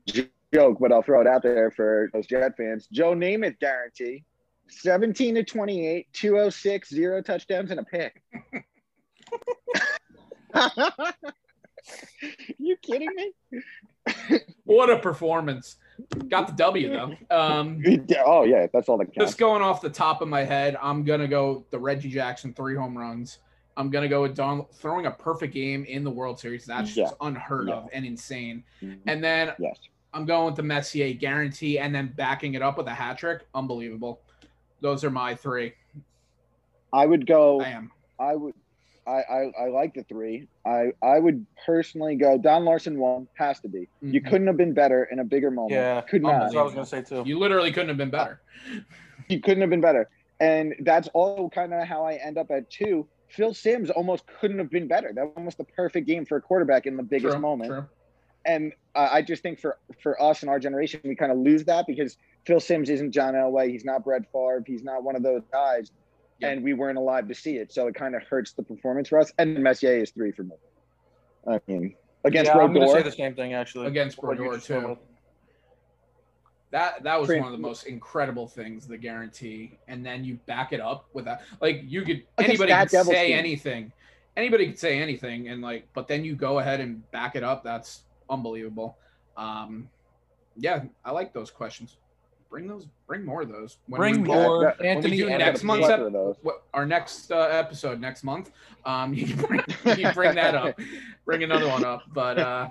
joke, but I'll throw it out there for those Jet fans. Joe Namath guarantee. seventeen to twenty-eight, two oh six, zero touchdowns, and a pick. You kidding me? What a performance. Got the W, though. Um, oh, yeah, that's all that counts. Just going off the top of my head, I'm going to go the Reggie Jackson three home runs. I'm going to go with Don throwing a perfect game in the World Series. That's yeah. just unheard yeah. of and insane. Mm-hmm. And then yes. I'm going with the Messier guarantee and then backing it up with a hat trick. Unbelievable. Those are my three. I would go. I am. I would. I, I, I like the three. I, I would personally go Don Larson one, has to be. Mm-hmm. You couldn't have been better in a bigger moment. Yeah, could not. That's what I was going to say too. You literally couldn't have been better. You couldn't have been better. And that's all kind of how I end up at two. Phil Simms almost couldn't have been better. That was almost the perfect game for a quarterback in the biggest true, moment. True. And uh, I just think for, for us and our generation, we kind of lose that because Phil Simms isn't John Elway. He's not Brett Favre. He's not one of those guys. Yep. And we weren't alive to see it. So it kind of hurts the performance for us. And Messier is three for me. I mean, against yeah, Brodeur. I'm going to say the same thing, actually. Against Brodeur, too. That that was Pretty one of the most incredible things, the guarantee. And then you back it up with that. Like, you could – anybody could say team. anything. Anybody could say anything. and like, But then you go ahead and back it up. That's unbelievable. Um, yeah, I like those questions. Bring those. Bring more of those. When bring we, more. Uh, Anthony, when we do next month's ep- those. What, our next uh, episode next month. Um, you can bring, you bring that up. Bring another one up. But uh,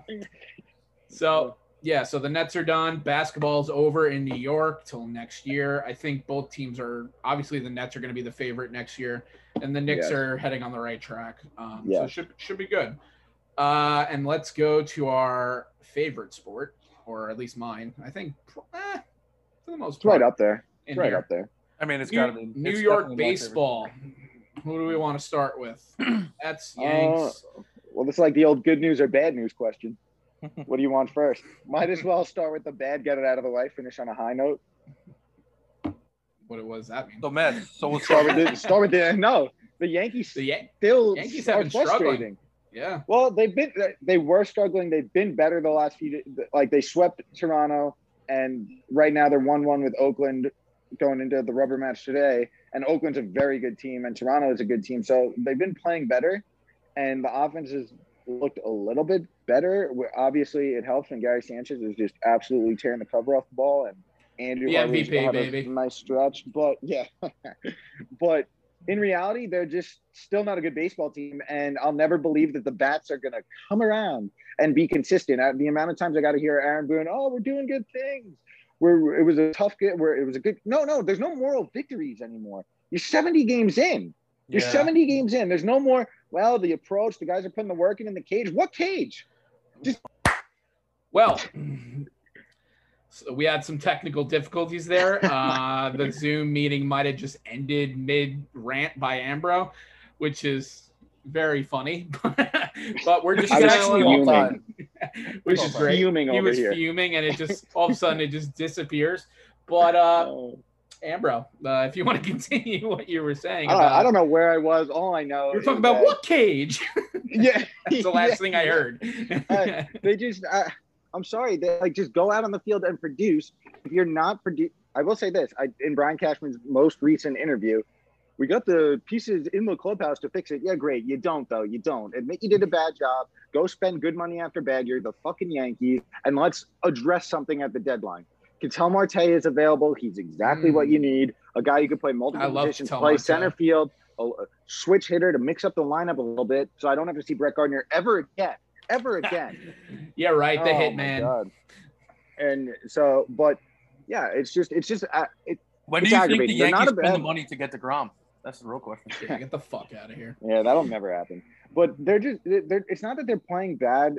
so yeah, so the Nets are done. Basketball's over in New York till next year. I think both teams are obviously the Nets are going to be the favorite next year, and the Knicks yes. are heading on the right track. Um, yeah. So it should should be good. Uh, and let's go to our favorite sport, or at least mine. I think. Eh, For the most part, right up there. Right here. up there. I mean, it's got to be New York baseball. Who do we want to start with? That's Yanks. Uh, well, it's like the old good news or bad news question. What do you want first? Might as well start with the bad, get it out of the way, finish on a high note. What it was that mean? So Mets. So we'll start with the start with the no. The Yankees the Yan- still Yankees have been struggling. Yeah. Well, they've been they were struggling. They've been better the last few. Like they swept Toronto. And right now they're one one with Oakland going into the rubber match today. And Oakland's a very good team, and Toronto is a good team. So they've been playing better, and the offense has looked a little bit better. Obviously, it helps when Gary Sanchez is just absolutely tearing the cover off the ball, and Andrew Harvey's had a nice stretch. But, yeah. But in reality, they're just still not a good baseball team, and I'll never believe that the bats are going to come around and be consistent. I, the amount of times I got to hear Aaron Boone, oh, we're doing good things. We're, it was a tough get where it was a good. No, no, there's no moral victories anymore. You're seventy games in. You're yeah. seventy games in. There's no more. Well, the approach, the guys are putting the work in in the cage. What cage? Just well, so we had some technical difficulties there. Uh, the Zoom meeting might have just ended mid-rant by Ambro, which is very funny. But we're just all time, which is great. Fuming he over was here. fuming, and it just all of a sudden it just disappears. But uh, oh. Ambro, uh, if you want to continue what you were saying, I don't, about, I don't know where I was. All I know you're talking about that, what cage? Yeah, that's the last yeah. thing I heard. uh, they just, uh, I'm sorry, they like just go out on the field and produce. If you're not produ- I will say this: I, in Brian Cashman's most recent interview. We got the pieces in the clubhouse to fix it. Yeah, great. You don't, though. You don't. Admit you did a bad job. Go spend good money after bad. You're the fucking Yankees. And let's address something at the deadline. Ketel Marte is available. He's exactly mm. what you need. A guy who can play multiple I positions, play Marte. Center field, a switch hitter to mix up the lineup a little bit so I don't have to see Brett Gardner ever again. Ever again. Yeah, right. The oh, hitman. And so, but, yeah, it's just, it's just, uh, it, when do you think the Yankees spend the money to get DeGrom? That's the real question. Yeah, get the fuck out of here. Yeah, that'll never happen. But they're just they're, it's not that they're playing bad.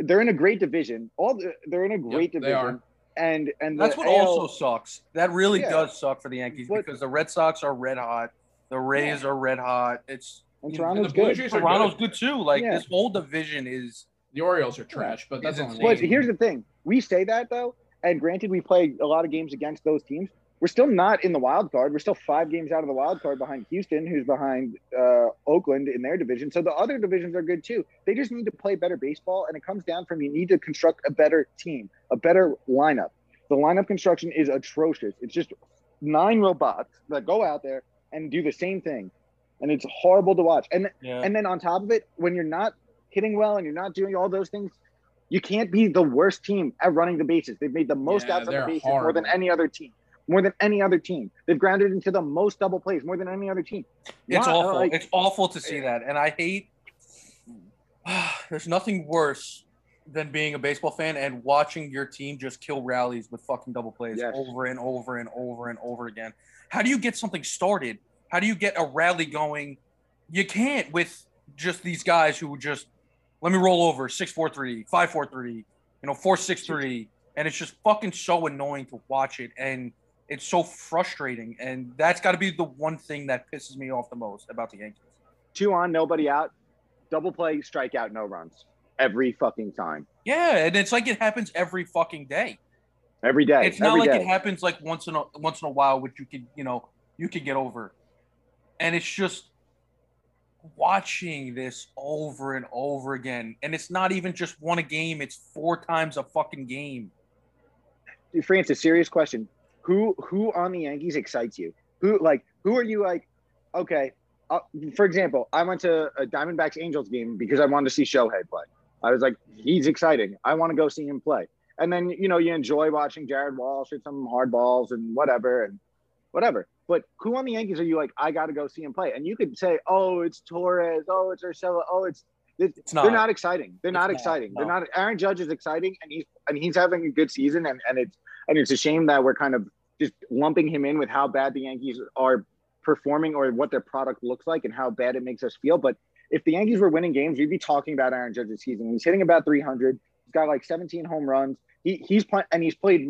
They're in a great division. All the, they're in a great yep, division. They are. And and that's what A L also sucks. That really yeah. does suck for the Yankees but, because the Red Sox are red hot. The Rays yeah. are red hot. It's and Toronto's you know, the good. Toronto's good. good too. Like yeah. this whole division is the Orioles are trash, but that's only But here's the thing. We say that though, and granted we play a lot of games against those teams. We're still not in the wild card. We're still five games out of the wild card behind Houston, who's behind uh, Oakland in their division. So the other divisions are good too. They just need to play better baseball, and it comes down from you need to construct a better team, a better lineup. The lineup construction is atrocious. It's just nine robots that go out there and do the same thing, and it's horrible to watch. And yeah. and then on top of it, when you're not hitting well and you're not doing all those things, you can't be the worst team at running the bases. They've made the most yeah, outs on the bases more than any other team. More than any other team. They've grounded into the most double plays, more than any other team. It's wow. awful. Like, it's awful to see that. And I hate uh, – there's nothing worse than being a baseball fan and watching your team just kill rallies with fucking double plays yes. over and over and over and over again. How do you get something started? How do you get a rally going? You can't with just these guys who would just let me roll over six four three, five four three, you know, four six three, and it's just fucking so annoying to watch it, and it's so frustrating, and that's got to be the one thing that pisses me off the most about the Yankees. Two on, nobody out, double play, strikeout, no runs every fucking time. Yeah, and it's like it happens every fucking day. Every day. It's not every like day. It happens like once in a once in a while, which you could you know you could get over. And it's just watching this over and over again, and it's not even just one a game; it's four times a fucking game. Dude, Francis, serious question: Who who on the Yankees excites you? Who like who are you like? Okay, uh, for example, I went to a Diamondbacks Angels game because I wanted to see Shohei play. I was like, he's exciting. I want to go see him play. And then, you know, you enjoy watching Jared Walsh hit some hard balls and whatever and whatever. But who on the Yankees are you like, I got to go see him play? And you could say, oh, it's Torres. Oh, it's Urshela. Oh, it's, it's, it's not. They're not exciting. They're not, not exciting. No. They're not. Aaron Judge is exciting, and he's and he's having a good season. And, and it's and it's a shame that we're kind of just lumping him in with how bad the Yankees are performing or what their product looks like and how bad it makes us feel. But if the Yankees were winning games, we'd be talking about Aaron Judge's season. He's hitting about three hundred. He's got like seventeen home runs. He he's playing and he's played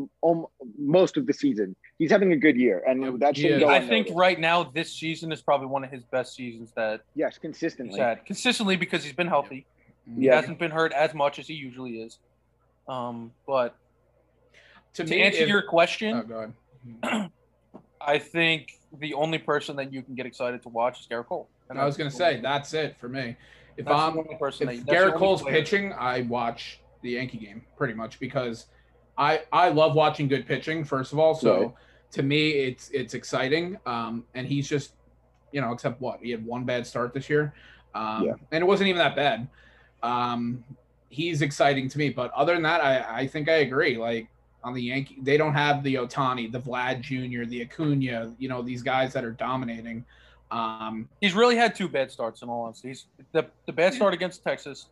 most of the season. He's having a good year, and that shouldn't yeah. go. I think right now this season is probably one of his best seasons. That yes, consistently, he's had. Consistently because he's been healthy. Yeah. He hasn't been hurt as much as he usually is. Um, but to, to me, answer if, your question, oh, go ahead. I think the only person that you can get excited to watch is Gerrit Cole. And I was going to say, that's it for me. If that's I'm the person if that, Gerrit Cole's player. pitching, I watch the Yankee game pretty much because I I love watching good pitching, first of all. So right. to me, it's it's exciting. Um, and he's just, you know, except what? He had one bad start this year. Um, yeah. And it wasn't even that bad. Um, he's exciting to me. But other than that, I, I think I agree. Like, on the Yankee, they don't have the Ohtani, the Vlad Junior, the Acuna, you know, these guys that are dominating. Um, he's really had two bad starts in all honesty. He's, the the bad start against Texas,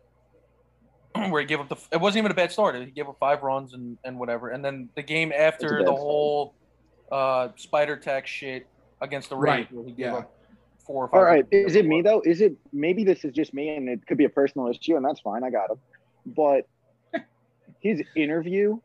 where he gave up the it wasn't even a bad start. He gave up five runs and, and whatever. And then the game after the whole uh, spider tech shit against the Rays, right. where he gave yeah. up four or five. All right, is it me though? Is it maybe this is just me and it could be a personal issue and that's fine. I got him, but his interview.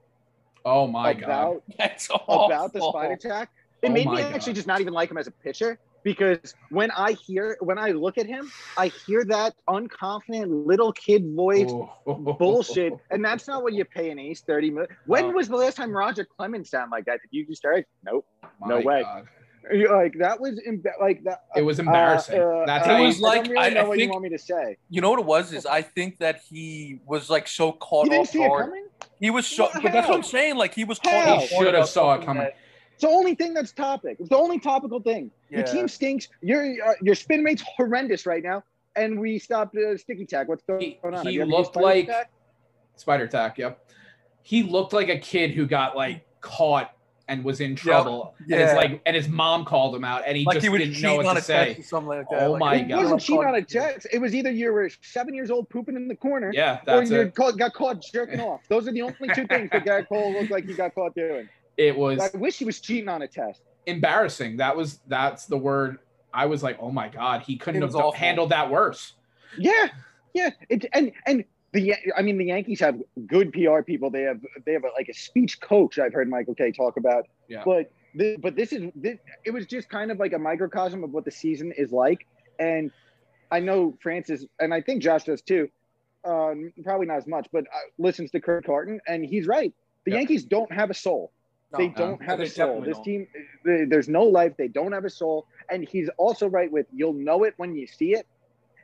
Oh my about, god! That's awful. About the spider attack, it oh made me god. actually just not even like him as a pitcher because when I hear, when I look at him, I hear that unconfident little kid voice oh. bullshit, and that's not what you pay an ace thirty million. When oh. was the last time Roger Clemens sounded like that? Did you just start? Nope, my no way. God. Like that was imbe- like that. It was embarrassing. Uh, uh, that's it was you, like I, don't really I, know I what think, you want me to say. You know what it was is I think that he was like so caught off guard. He was so, but that's what I'm saying. Like he was caught. He should have saw it coming. It's the only thing that's topic. It's the only topical thing. Yeah. Your team stinks. Your uh, your spin rate's horrendous right now, and we stopped uh, sticky tack. What's going he, on? He looked like tack? spider tack. Yep. He looked like a kid who got like caught and was in trouble. Yep. Yeah. And it's like and his mom called him out, and he like just he didn't know what to say. Like that. Oh like, my it god! It wasn't cheating on a text. It was either you were seven years old pooping in the corner, yeah, that's or you it. Caught, got caught jerking off. Those are the only two things that Gerrit Cole looked like he got caught doing. It was. I wish he was cheating on a test. Embarrassing. That was. That's the word. I was like, oh my god, he couldn't have awful. handled that worse. Yeah, yeah. It, and and. The, I mean, the Yankees have good P R people. They have they have a, like a speech coach. I've heard Michael Kay talk about. Yeah. But the, but this is this, it was just kind of like a microcosm of what the season is like. And I know Francis and I think Josh does too. Um, probably not as much, but uh, listens to Curt Carton, and he's right. The yeah. Yankees don't have a soul. No, they don't no, have they a soul. This don't. team, they, there's no life. They don't have a soul. And he's also right with you'll know it when you see it.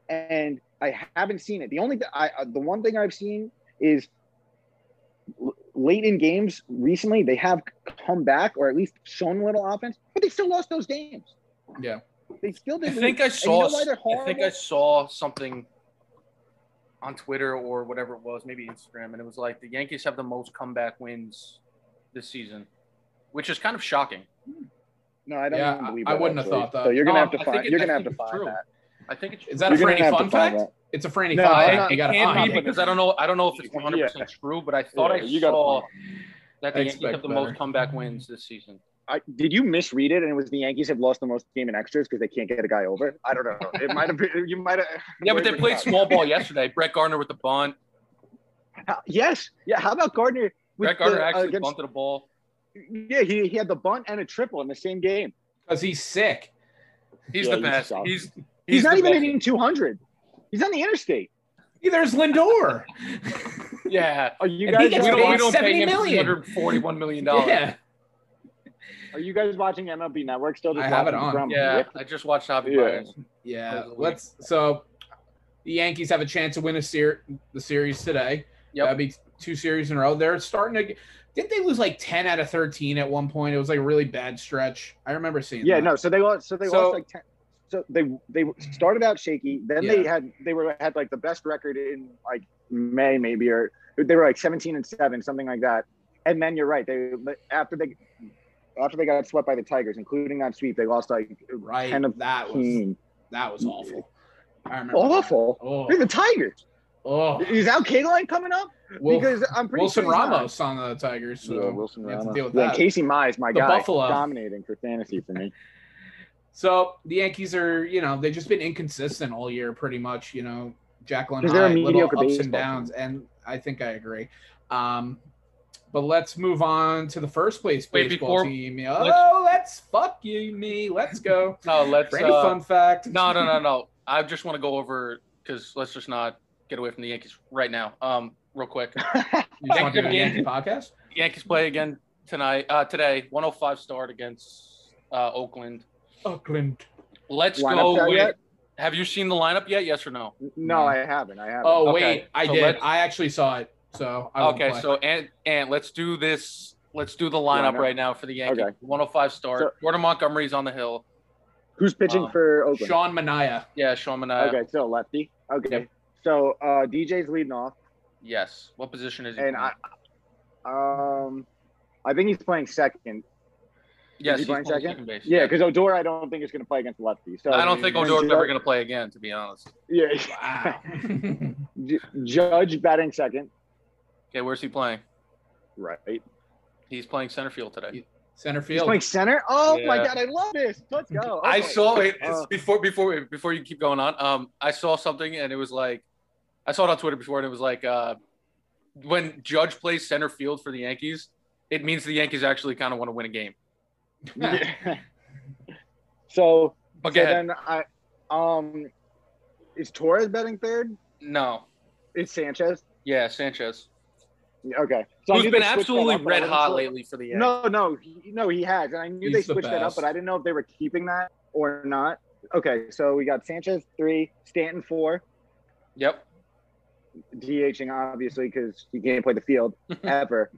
And I haven't seen it. The only th- I, uh, the one thing I've seen is l- late in games recently, they have come back or at least shown a little offense, but they still lost those games. Yeah. They still didn't. I think I saw, you know I think I saw something on Twitter or whatever it was, maybe Instagram, and it was like the Yankees have the most comeback wins this season, which is kind of shocking. No, I don't yeah, even believe I, that. I wouldn't actually. have thought that. So you're going to no, have to find, it, you're gonna have to find that. I think it's, is that a Franny fun fact? That. It's a Franny no, fun fact. It can't be because I don't know. I don't know if it's one hundred percent true, but I thought yeah, I saw that the Yankees have the most comeback wins this season. I, did you misread it and it was the Yankees have lost the most game in extras because they can't get a guy over? I don't know. It might have been, you might have. Yeah, but they played out. Small ball yesterday. Brett Gardner with the bunt. How, yes. Yeah. How about Gardner? Brett Gardner the, actually uh, against, bunted a ball. Yeah. He, he had the bunt and a triple in the same game. Because he's sick. He's yeah, the best. He's, he's, he's not even hitting two hundred. He's on the interstate. Either is Lindor. Yeah. Are you guys? We don't, we don't pay him one hundred forty-one million dollars. Yeah. Are you guys watching M L B Network still? Just I have it on. From yeah, Rick? I just watched Hobby yeah. yeah. Let's. So the Yankees have a chance to win a ser- the series today. Yep. That'd be two series in a row. They're starting to. Didn't they lose like ten out of thirteen at one point? It was like a really bad stretch. I remember seeing. Yeah. That. No. So they lost. So they so, lost like ten. So they they started out shaky. Then yeah. they had they were had like the best record in like May maybe, or they were like seventeen and seven, something like that. And then you're right. They after they. After they got swept by the Tigers, including that sweep, they lost like right. ten of that was that was awful. I remember awful. Oh. The Tigers. Oh, is Al Kaline coming up? Wolf, because I'm pretty Wilson sure Ramos not. on the Tigers. So yeah, Wilson Ramos. To deal with yeah, that. Casey Mize, my the guy, Buffalo. Dominating for fantasy for me. So the Yankees are, you know, they've just been inconsistent all year, pretty much. You know, Jacqueline High, little ups and downs, team. And I think I agree. Um, But let's move on to the first place baseball Wait, before, team. Oh, let's, let's fuck you, me. Let's go. No, let's. Any uh, fun fact? No, no, no, no. I just want to go over because let's just not get away from the Yankees right now. Um, real quick. You just want to do the Yankee podcast? Yankees play again tonight. Uh, today, one oh five start against uh, Oakland. Oakland. Let's lineup go with. Yet? Have you seen the lineup yet? Yes or no? No, no. I haven't. I haven't. Oh okay. wait, I so did. I actually saw it. So I okay, play. so and and let's do this. Let's do the lineup right now for the Yankees. Okay. one oh five start. So, Jordan Montgomery's on the hill. Who's pitching uh, for Oakland? Sean Manaea. Yeah, Sean Manaea. Okay, so lefty. Okay, yep. so uh, D J's leading off. Yes. What position is he? And playing? I, um, I think he's playing second. Yes, is he he's playing second. second base. Yeah, because yeah. Odor, I don't think is going to play against lefty. So I don't I mean, think Odor's ever going to play again, to be honest. Yeah. Wow. Judge batting second. Okay, where's he playing? Right. He's playing center field today. Center field. He's playing center? Oh, yeah. my God, I love this. Let's go. Oh I saw God. it uh, before before before you keep going on. Um, I saw something, and it was like – I saw it on Twitter before, and it was like uh, when Judge plays center field for the Yankees, it means the Yankees actually kind of want to win a game. yeah. So, okay. so then I um, – is Torres batting third? No. Is Sanchez? Yeah, Sanchez. Okay. So Who's been absolutely up, red hot sure. lately for the Yankees. No, no. He, no, he has. And I knew He's they switched the that up, but I didn't know if they were keeping that or not. Okay, so we got Sanchez three, Stanton four. Yep. DHing, obviously, because he can't play the field ever.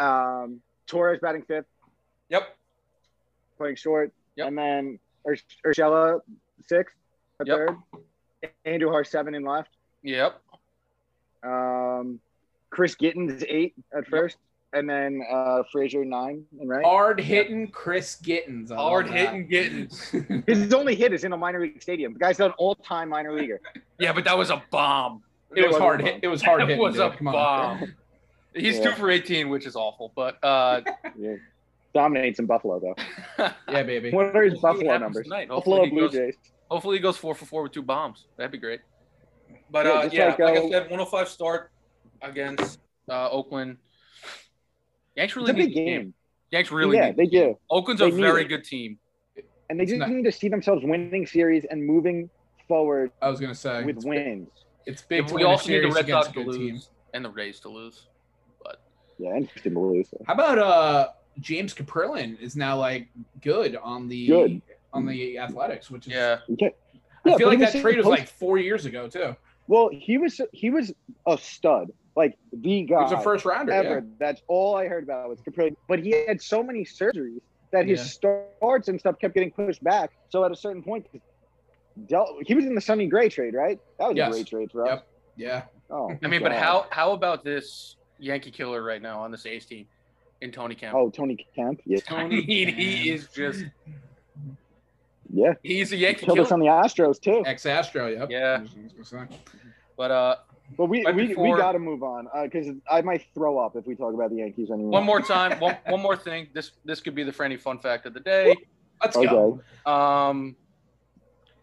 Um, Torres batting fifth. Yep. Playing short. Yep. And then Ur- Urshela sixth, at yep. third. Andrew Har seven in left. Yep. Um... Chris Gittens eight at first, yep. and then uh, Frazier nine and right. Hard hitting Chris Gittens. Hard hitting Gittens. His only hit is in a minor league stadium. The guy's an all-time minor leaguer. Yeah, but that was a bomb. It, it was hard hit. It was hard hitting. It was dude. a Come bomb. On. He's yeah. two for eighteen, which is awful. But uh, yeah. dominates in Buffalo though. yeah, baby. What are his hopefully Buffalo numbers? Tonight. Buffalo Blue goes, Jays. Hopefully he goes four for four with two bombs. That'd be great. But yeah, uh, yeah like, uh, like I said, one oh five start. Against uh, Oakland, Yanks really it's a big need game. game. Yanks really, yeah, need they do. Oakland's they a very it. good team, and they just not... need to see themselves winning series and moving forward. I was gonna say with it's wins. Big, it's big. We also need the Red Sox to lose team. and the Rays to lose. But yeah, interesting to lose. So. How about uh, James Kaprillin is now like good on the good. on the Athletics, which is yeah. Okay. I yeah, feel like that trade post- was like four years ago too. Well, he was he was a stud. Like the guy, he's a first rounder. Ever. Yeah. That's all I heard about was Capri. But he had so many surgeries that his yeah. starts and stuff kept getting pushed back. So at a certain point, he was in the Sonny Gray trade, right? That was yes. a great trade for us. Yep. Yeah. Oh. I mean, God. but how how about this Yankee killer right now on this A's team, in Tony Kemp? Oh, Tony Kemp. Yeah. Tony, he is just. Yeah. He's a Yankee he killed killer. Killed us on the Astros too. Ex Astro. Yep. Yeah. But uh. But we, right we, before, we got to move on because uh, I might throw up if we talk about the Yankees anymore. One more time, one, one more thing. This this could be the Franny fun fact of the day. Let's okay. go. Um,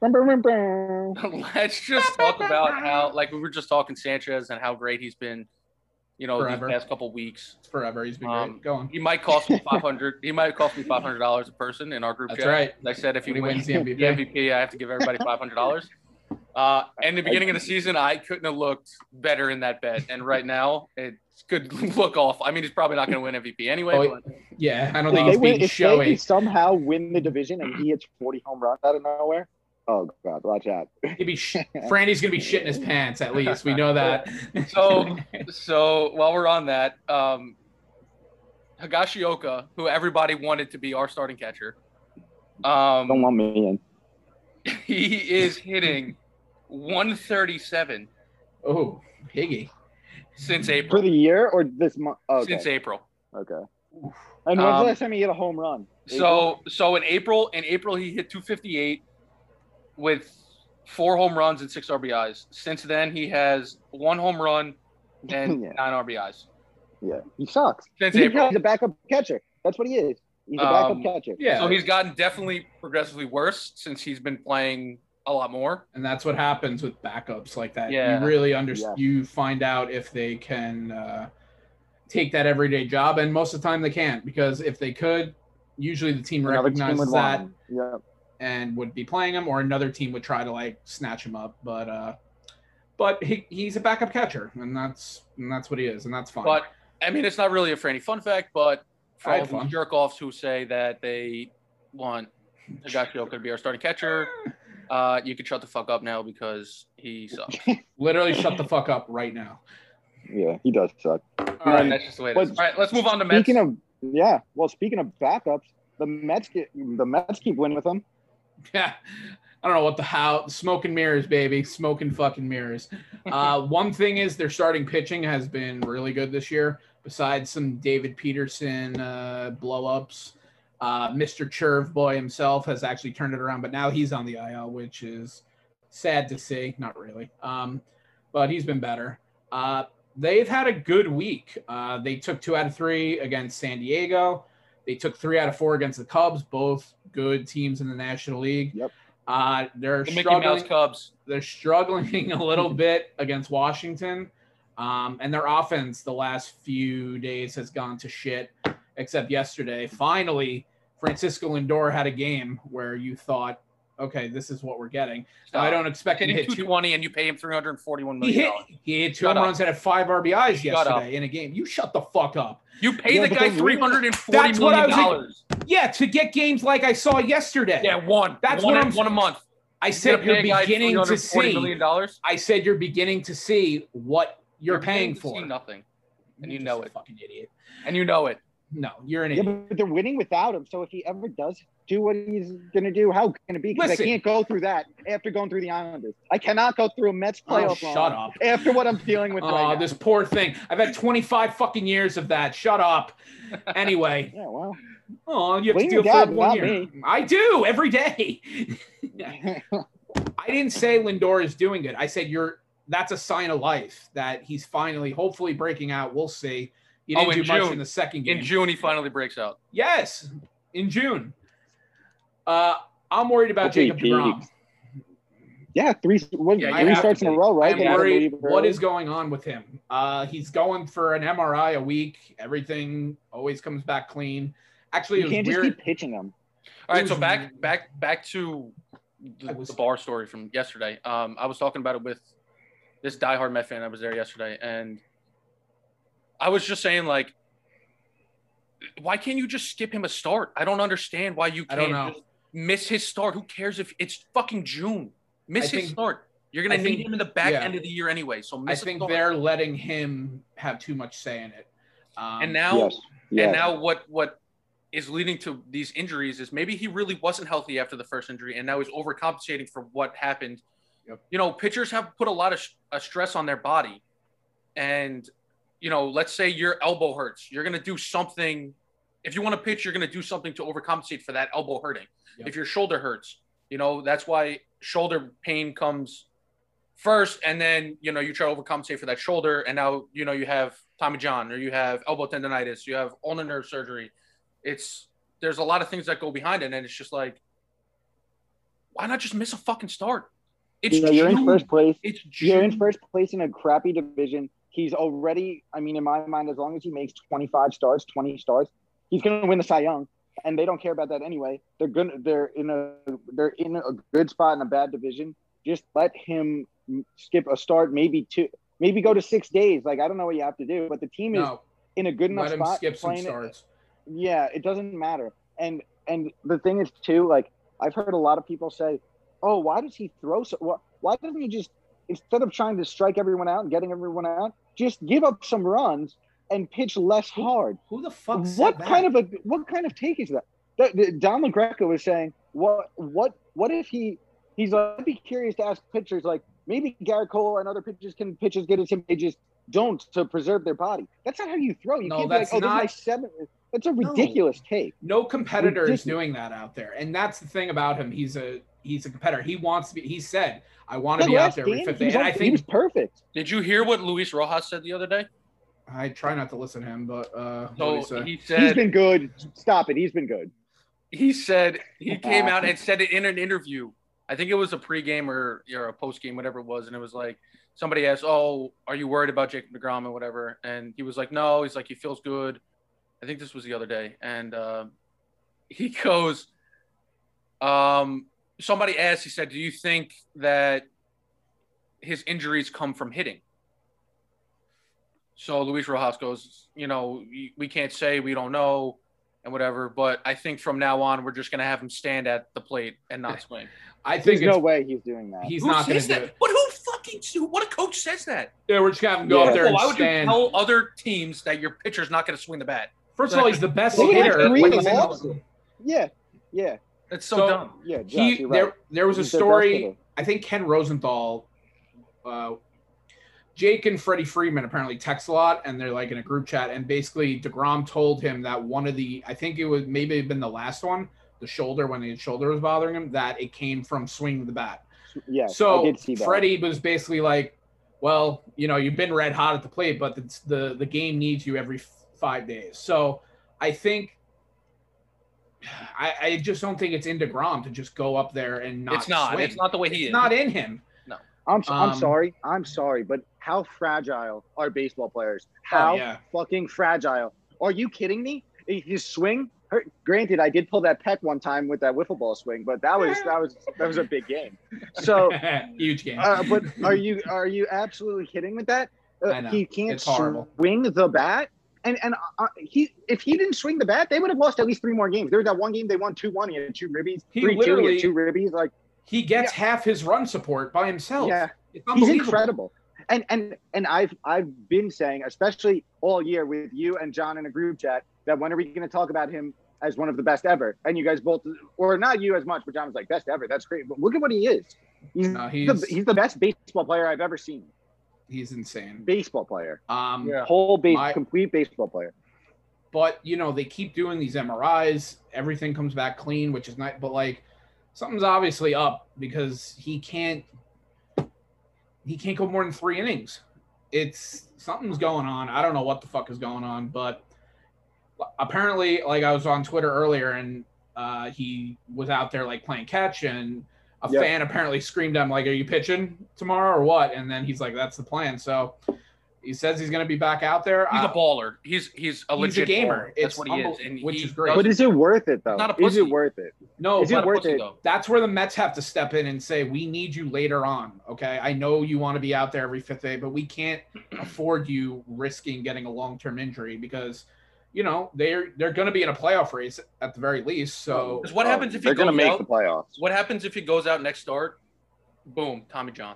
let's just talk about how, like, we were just talking Sanchez and how great he's been, you know, Forever. these past couple weeks. Forever, he's been um, great. Go on. He might cost me five hundred. He might cost me five hundred dollars a person in our group. That's chat. right. I said if he wins the M V P, M V P, I have to give everybody five hundred dollars. Uh, and the beginning of the season, I couldn't have looked better in that bet. And right now, it could look off. I mean, he's probably not going to win M V P anyway. Oh, but, yeah, I don't think it's being showy. If they somehow win the division and he hits forty home runs out of nowhere, oh, God, watch out. He'd be sh- Franny's going to be shitting his pants, at least. We know that. so so while we're on that, um, Higashioka, who everybody wanted to be our starting catcher. Um, don't want me in. He is hitting one thirty-seven Oh, Higgy. Since April. For the year or this month? Oh, okay. Since April. Okay. Oof. And when's um, the last time he hit a home run? April? So so in April, in April he hit two fifty-eight with four home runs and six R B Is. Since then he has one home run and yeah. nine R B Is. Yeah. He sucks. Since he's April. He's a backup catcher. That's what he is. He's a backup um, catcher. Yeah. So he's gotten definitely progressively worse since he's been playing a lot more. And that's what happens with backups like that. Yeah. You really understand. Yeah. You find out if they can uh, take that everyday job. And most of the time they can't, because if they could, usually the team another recognizes team that yeah. and would be playing him, or another team would try to like snatch him up. But, uh, but he, he's a backup catcher, and that's, and that's what he is. And that's fine. But I mean, it's not really a Franny fun fact, but for all the jerk offs who say that they want Higashioka to be our starting catcher, Uh, you can shut the fuck up now, because he sucks. Literally shut the fuck up right now. Yeah, he does suck. All and right, that's just the way it is. All right, let's move on to Mets. Speaking of, yeah, well, speaking of backups, the Mets get, the Mets keep winning with them. Yeah, I don't know what the how. Smoke and mirrors, baby. Smoke and fucking mirrors. Uh, one thing is their starting pitching has been really good this year, besides some David Peterson uh, blow-ups. Uh, Mister Cherv Boy himself has actually turned it around, but now he's on the I L, which is sad to see. Not really. Um, but he's been better. Uh, they've had a good week. Uh, they took two out of three against San Diego. They took three out of four against the Cubs, both good teams in the National League. Yep. Uh, they're the struggling, Mickey Mouse Cubs. They're struggling a little bit against Washington. Um, and their offense the last few days has gone to shit, except yesterday. Finally, Francisco Lindor had a game where you thought, okay, this is what we're getting. Now, I don't expect him to hit two twenty and you pay him three hundred forty-one million dollars. He hit, he hit two home runs and had five R B Is yesterday in a game. You shut the fuck up. You pay yeah, the guy three hundred forty million dollars. Yeah, to get games like I saw yesterday. Yeah, one. That's one, what I'm, one a month. I said you're, you're beginning to see. Million. I said you're beginning to see what you're, you're paying for. See nothing, and you, you know it. Fucking idiot. And you know it. No, you're an idiot. Yeah, but they're winning without him. So if he ever does do what he's going to do, how can it be? Because I can't go through that after going through the Islanders. I cannot go through a Mets playoff oh, shut up. after what I'm dealing with oh, right now. Oh, this poor thing. I've had twenty-five fucking years of that. Shut up. Anyway. Yeah, well. Oh, you have to deal with one year. Me. I do, every day. I didn't say Lindor is doing good. I said you're. That's a sign of life that he's finally, hopefully, breaking out. We'll see. He didn't oh, do June. much in the second game. In June, he finally breaks out. Yes, in June. Uh, I'm worried about okay, Jacob DeGrom. Yeah, three, one, yeah, three starts in a row, right? I'm worried what is going on with him. Uh, he's going for an M R I a week. Everything always comes back clean. Actually, you it was can't weird. just keep pitching him. All right, so back back, back to the, was, the bar story from yesterday. Um, I was talking about it with this diehard Met fan. I was there yesterday, and I was just saying, like, why can't you just skip him a start? I don't understand why you can't just miss his start. Who cares if it's fucking June? Miss I his think, start. You're going to need think, him in the back yeah. end of the year anyway. So miss I think start. They're letting him have too much say in it. Um, and now yes. yeah. and now what what is leading to these injuries is maybe he really wasn't healthy after the first injury, and now he's overcompensating for what happened. Yep. You know, pitchers have put a lot of sh- a stress on their body, and – you know, let's say your elbow hurts. You're going to do something. If you want to pitch, you're going to do something to overcompensate for that elbow hurting. Yep. If your shoulder hurts, you know, that's why shoulder pain comes first, and then, you know, you try to overcompensate for that shoulder, and now, you know, you have Tommy John, or you have elbow tendonitis, you have ulnar nerve surgery. It's, there's a lot of things that go behind it, and it's just like, why not just miss a fucking start? It's, you know, you're in first place. It's you're in first place in a crappy division. He's already, I mean, in my mind, as long as he makes twenty-five starts, twenty starts, he's going to win the Cy Young, and they don't care about that anyway. They're going to, they're in a, they're in a good spot in a bad division. Just let him skip a start, maybe two, maybe go to six days. Like, I don't know what you have to do, but the team is no, in a good enough spot. Let him skip some starts. It. Yeah, it doesn't matter. And and the thing is, too, like, I've heard a lot of people say, oh, why does he throw so why, why doesn't he just, instead of trying to strike everyone out and getting everyone out, just give up some runs and pitch less hard? Who, who the fuck said that? What kind of a what kind of take is that? that, that Don LaGreca was saying, what what what if he he's like, I'd be curious to ask pitchers, like, maybe Garrett Cole and other pitchers can pitch as good as him. They just don't, to preserve their body. That's not how you throw. You no, can't that's be like, oh, not... this is my seven. That's a ridiculous no. take. No competitor ridiculous. is doing that out there. And that's the thing about him. He's a he's a competitor. He wants to be – he said, I want to be out there every fifth day. And I think he was perfect. Did you hear what Luis Rojas said the other day? I try not to listen to him, but uh, so he said. he said – he's been good. Stop it. He's been good. He said – he came out and said it in an interview. I think it was a pregame or, or a postgame, whatever it was. And it was like somebody asked, oh, are you worried about Jacob deGrom and whatever? And he was like, no. He's like, he feels good. I think this was the other day. And uh, he goes, um, somebody asked, he said, do you think that his injuries come from hitting? So Luis Rojas goes, you know, we, we can't say, we don't know, and whatever, but I think from now on, we're just going to have him stand at the plate and not swing. I think there's no way he's doing that. He's who not going to do it. But who fucking – what a coach says that? Yeah, we're just going to have him go yeah. up there well, and why would stand. You tell other teams that your pitcher's not going to swing the bat? First of all, he's the best well, hitter. Like yeah, yeah. That's so, so dumb. Yeah, Josh, he, right. there, there was he's a story – I think Ken Rosenthal uh, – Jake and Freddie Freeman apparently text a lot, and they're like in a group chat. And basically, DeGrom told him that one of the, I think it was maybe been the last one, the shoulder, when his shoulder was bothering him, that it came from swinging the bat. Yeah. So Freddie was basically like, well, you know, you've been red hot at the plate, but the the, the game needs you every f- five days. So I think, I, I just don't think it's in DeGrom to just go up there and not. It's not. Swing. It's not the way he it's is. Not in him. I'm I'm um, sorry. I'm sorry, but how fragile are baseball players? How oh, yeah. fucking fragile? Are you kidding me? His swing hurt. Granted, I did pull that pec one time with that wiffle ball swing, but that was that was that was a big game. So huge game. Uh, but are you are you absolutely kidding with that? Uh, I know. He can't it's swing horrible. the bat, and and uh, he if he didn't swing the bat, they would have lost at least three more games. There was that one game they won two one. He had two ribbies. He three two. He had two ribbies. Like. He gets yeah. half his run support by himself. Yeah, he's incredible. And and and I've I've been saying, especially all year with you and John in a group chat, that when are we going to talk about him as one of the best ever? And you guys both, or not you as much, but John was like, best ever. That's great. But look at what he is. He's, no, he's, the, he's the best baseball player I've ever seen. He's insane. Baseball player. Um, yeah. Whole base, my, complete baseball player. But, you know, they keep doing these M R Is. Everything comes back clean, which is nice. But, like, something's obviously up because he can't he can't go more than three innings. It's something's going on. I don't know what the fuck is going on, but apparently, like, I was on Twitter earlier and uh, he was out there like playing catch, and a yep. fan apparently screamed at him like, "Are you pitching tomorrow or what?" And then he's like, "That's the plan." So he says he's going to be back out there. He's I, a baller. He's he's a legit he's a gamer. Baller. That's it's what he is, and which he is great. But is it worth it though? Not a pussy. Is it worth it? No, is it worth pussy, it? Though. That's where the Mets have to step in and say, "We need you later on." Okay, I know you want to be out there every fifth day, but we can't afford you risking getting a long-term injury because, you know, they're they're going to be in a playoff race at the very least. So what happens oh, if they're going to make out, the playoffs? What happens if he goes out next start? Boom, Tommy John.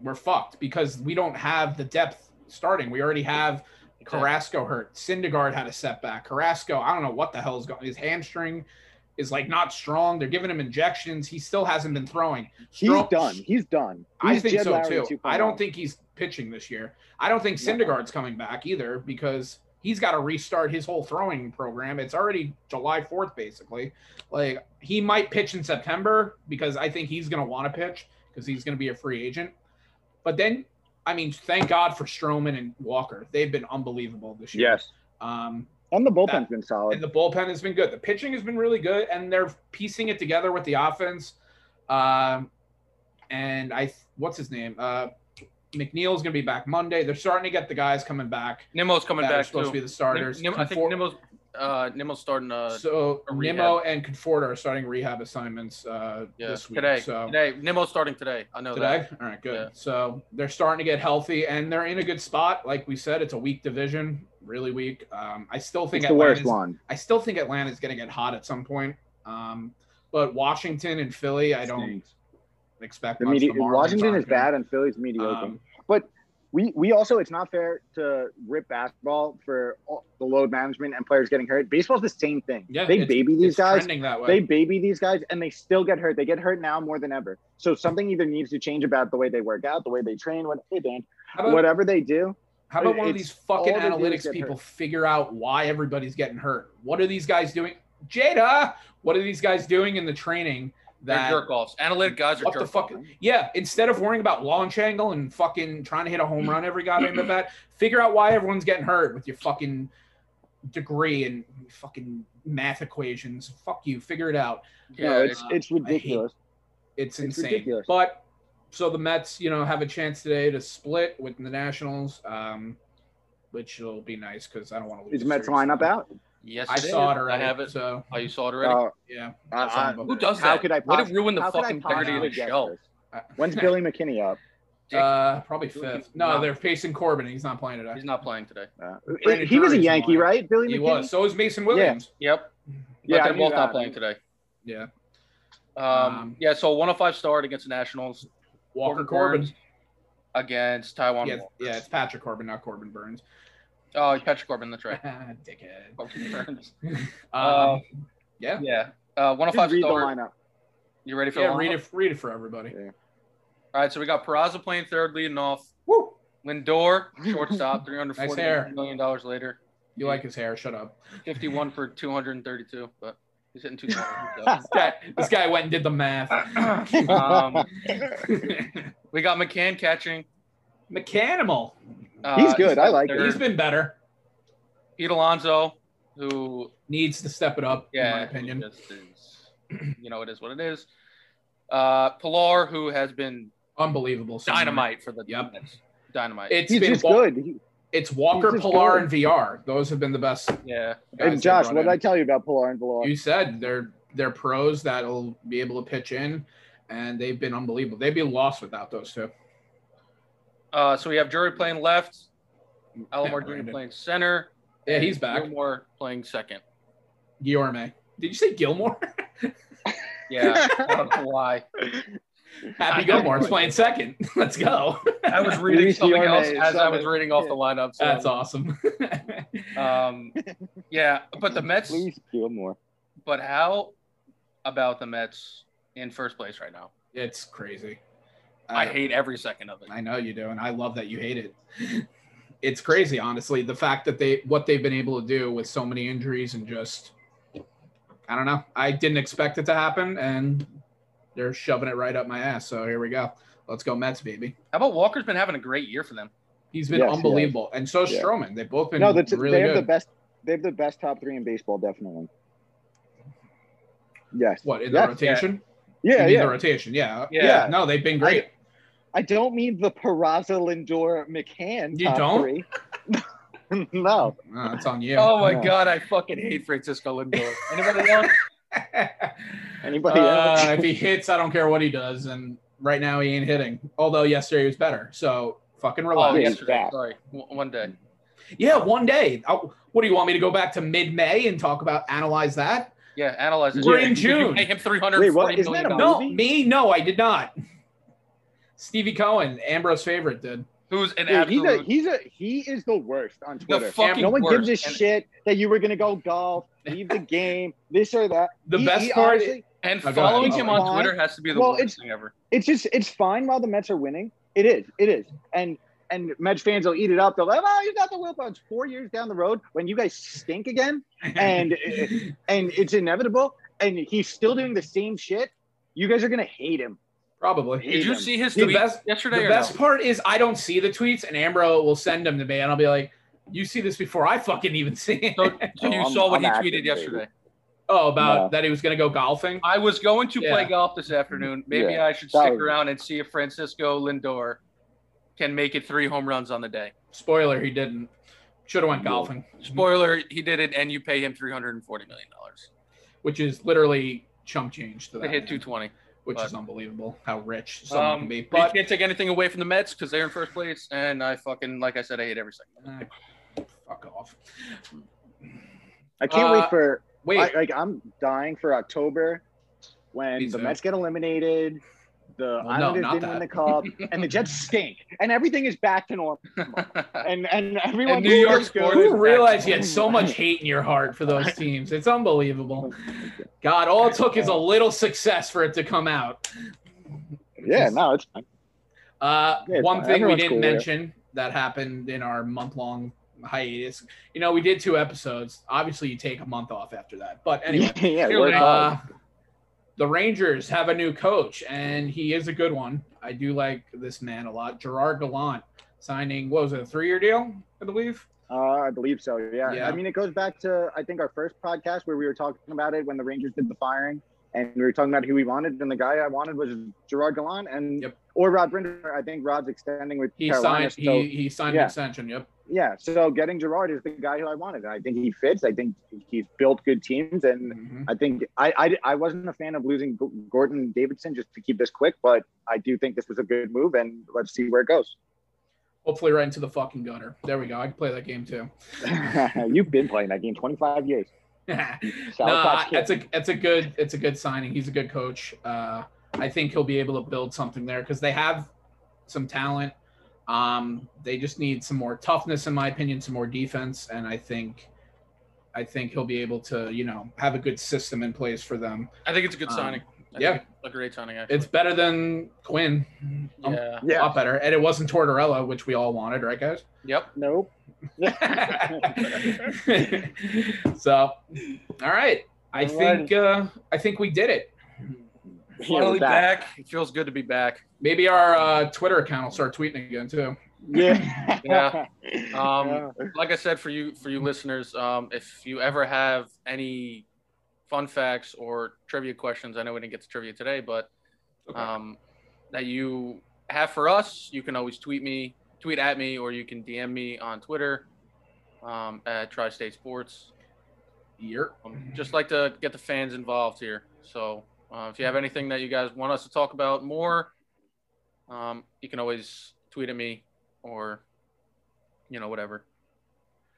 We're fucked because we don't have the depth. Starting, we already have Carrasco hurt. Syndergaard had a setback. Carrasco, I don't know what the hell is going. His hamstring is like not strong. They're giving him injections. He still hasn't been throwing. Stro- he's done. He's done. He's I think Jed so Lowry too. I don't think he's pitching this year. I don't think Syndergaard's coming back either because he's got to restart his whole throwing program. It's already July fourth, basically. Like, he might pitch in September because I think he's going to want to pitch because he's going to be a free agent. But then, I mean, thank God for Stroman and Walker. They've been unbelievable this year. Yes. Um, and the bullpen's that, been solid. And the bullpen has been good. The pitching has been really good, and they're piecing it together with the offense. Um, and I, what's his name? Uh, McNeil's going to be back Monday. They're starting to get the guys coming back. Nimmo's coming back. They're supposed too. to be the starters. Nim- I think Confor- Nimmo's uh, Nimmo's starting a So a Nimmo and Conforto are starting rehab assignments uh, yeah. this week. Today. So, today. Nimmo's starting today. I know today? that. Today? All right, good. Yeah. So they're starting to get healthy, and they're in a good spot. Like we said, it's a weak division, really weak. Um, I still think it's the worst one. I still think Atlanta's going to get hot at some point. Um, but Washington and Philly, I don't – expect the medi- Washington is bad and Philly's mediocre. Um, but we we also, it's not fair to rip basketball for all the load management and players getting hurt. Baseball's the same thing. Yeah, they baby these guys. They baby these guys and they still get hurt. They get hurt now more than ever. So something either needs to change about the way they work out, the way they train, what they think, whatever they do. How about one of these fucking analytics people figure out why everybody's getting hurt? What are these guys doing? Jada, what are these guys doing in the training? That They're jerk-offs. Analytic guys are jerk-offs. Yeah, instead of worrying about launch angle and fucking trying to hit a home run every goddamn at bat, figure out why everyone's getting hurt with your fucking degree and fucking math equations. Fuck you. Figure it out. Yeah, no, it's, uh, it's ridiculous. Hate, it's, it's insane. Ridiculous. But so the Mets, you know, have a chance today to split with the Nationals, um, which will be nice because I don't want to lose. Is the Mets lineup out? Yes, I saw it already. I have it. So, oh, you saw it already? Uh, yeah. Uh, who does that? How could I possibly, what ruined the fucking party of the show? When's Billy McKinney up? Uh, probably fifth. No, no, they're facing Corbin. He's not playing today. He's not playing today. Uh, he he was a Yankee, right? Billy McKinney. He was. So is Mason Williams. Yeah. Yep. But yeah, they're both not playing today. Yeah. Um, um. Yeah. So one oh five start against the Nationals. Walker Corbin against Taiwan. Yeah, yeah. It's Patrick Corbin, not Corbin Burns. Oh, Patrick Corbin, that's right. Dickhead. Corbin uh, yeah. Yeah. Uh, one oh five read start. The lineup. You ready for yeah, the lineup? Read it, read it for everybody. Yeah. All right, so we got Peraza playing third, leading off. Woo! Lindor, shortstop, three hundred forty million dollars later. You like his hair. Shut up. fifty-one for two hundred thirty-two, but he's hitting two hundred. So. this, guy, this guy went and did the math. um, we got McCann catching. McCanimal. Uh, he's good. I like it. He's been better. Pete Alonso, who needs to step it up, yeah, in my opinion. Is, you know, it is what it is. Uh, Pilar, who has been unbelievable, somewhere. dynamite for the yep. dynamite. It's he's been just Wa- good. He, it's Walker, Pilar, good. and V R. Those have been the best. Yeah. And Josh, what did in. I tell you about Pilar and Pilar? You said they're they're pros that'll be able to pitch in, and they've been unbelievable. They'd be lost without those two. Uh, so we have Drury playing left, Alomar Junior playing center. Yeah, he's back. Gilmore playing second. Guillorme. Did you say Gilmore? Yeah, I don't know why. Happy Gilmore's playing second. Let's go. I was reading Luis something Guillorme else as I was reading off yeah. the lineup. So that's awesome. um, yeah, but the Mets. Luis Gilmore. But how about the Mets in first place right now? It's crazy. I hate every second of it. I know you do, and I love that you hate it. It's crazy, honestly, the fact that they what they've been able to do with so many injuries and just I don't know. I didn't expect it to happen, and they're shoving it right up my ass. So here we go. Let's go Mets, baby. How about Walker's been having a great year for them? He's been yes, unbelievable, yes. and so yeah. Stroman. They've both been no, that's, really they have good. The best. They have the best top three in baseball, definitely. Yes. What in yes. the rotation? Yeah, yeah. The rotation, yeah. yeah, yeah. No, they've been great. I, I don't mean the Peraza, Lindor, McCann. You don't? Three. No. No, it's on you. Oh, my no. God. I fucking hate Francisco Lindor. Anybody else? Anybody else? Uh, if he hits, I don't care what he does. And right now he ain't hitting. Although yesterday he was better. So fucking relax. Oh, yesterday. Sorry. W- one day. Yeah, one day. I'll, what do you want me to go back to mid-May and talk about, analyze that? Yeah, analyze it. We're yeah. in June. Pay him three hundred forty Wait, Isn't million. That a no, me? No, I did not. Stevie Cohen, Ambrose's favorite, dude. Who's an dude, absolute... He's a, he's a, he is the worst on Twitter. No one worst. gives a shit that you were going to go golf, leave the game, this or that. The he, best he part honestly, and following oh, him on Twitter has to be the well, worst thing ever. It's just it's fine while the Mets are winning. It is. It is. And and Mets fans will eat it up. They'll like, oh, you got the will punch four years down the road when you guys stink again. And and it's inevitable. And he's still doing the same shit. You guys are going to hate him. Probably. Did you see his tweet yesterday? The best part is I don't see the tweets, and Ambro will send them to me, and I'll be like, "You see this before I fucking even see it." So, so you saw what he tweeted yesterday? Oh, about that he was going to go golfing. I was going to play golf this afternoon. Maybe I should stick around and see if Francisco Lindor can make it three home runs on the day. Spoiler: he didn't. Should have went golfing. Spoiler: he did it, and you pay him three hundred and forty million dollars, which is literally chunk change to that. They hit two twenty. Which but, is unbelievable how rich someone um, can be. But you can't take anything away from the Mets because they're in first place, and I fucking, like I said, I hate every second. Uh, fuck off. I can't uh, wait for – wait. I, like, I'm dying for October when the Mets get eliminated, the well, Islanders no, didn't that. win the cup, and the Jets stink, and everything is back to normal. and and everyone and New York sports. Who realized you had so much hate in your heart for those teams? It's unbelievable. God, all it took is a little success for it to come out. Yeah, no, it's fine. Uh, yeah, it's one fine. thing Everyone's we didn't cool mention here. that happened in our month-long hiatus. You know, we did two episodes. Obviously, you take a month off after that. But anyway, yeah, yeah, uh, the Rangers have a new coach, and he is a good one. I do like this man a lot. Gerard Gallant signing, what was it, a three-year deal, I believe? Uh, I believe so, yeah. yeah. I mean, it goes back to, I think, our first podcast where we were talking about it when the Rangers did the firing, and we were talking about who we wanted, and the guy I wanted was Gerard Gallant and yep. or Rod Brind'Amour. I think Rod's extending with he Carolina. Signed, so, he, he signed yeah. an extension, yep. Yeah, so getting Gerard is the guy who I wanted. I think he fits. I think he's built good teams, and mm-hmm. I think I, I I wasn't a fan of losing Gordon Davidson, just to keep this quick, but I do think this was a good move, and let's see where it goes. Hopefully right into the fucking gutter. There we go. I can play that game too. You've been playing that game twenty-five years. no, I, it's a it's a good it's a good signing. He's a good coach. Uh, I think he'll be able to build something there because they have some talent. Um, they just need some more toughness, in my opinion, some more defense, and I think I think he'll be able to, you know, have a good system in place for them. I think it's a good um, signing. I yeah, a great signing. Actually. It's better than Quinn. Um, yeah, yeah, a lot better. And it wasn't Tortorella, which we all wanted, right, guys? Yep. Nope. so, all right. I all think right. Uh, I think we did it. Finally back. back. It feels good to be back. Maybe our uh, Twitter account will start tweeting again too. Yeah. yeah. Um, yeah. Like I said, for you for you listeners, um, if you ever have any fun facts or trivia questions. I know we didn't get to trivia today, but um, okay. that you have for us, you can always tweet me, tweet at me, or you can D M me on Twitter um, at Tri-State Sports. Yep. Um, just like to get the fans involved here. So uh, if you have anything that you guys want us to talk about more, um, you can always tweet at me or, you know, whatever.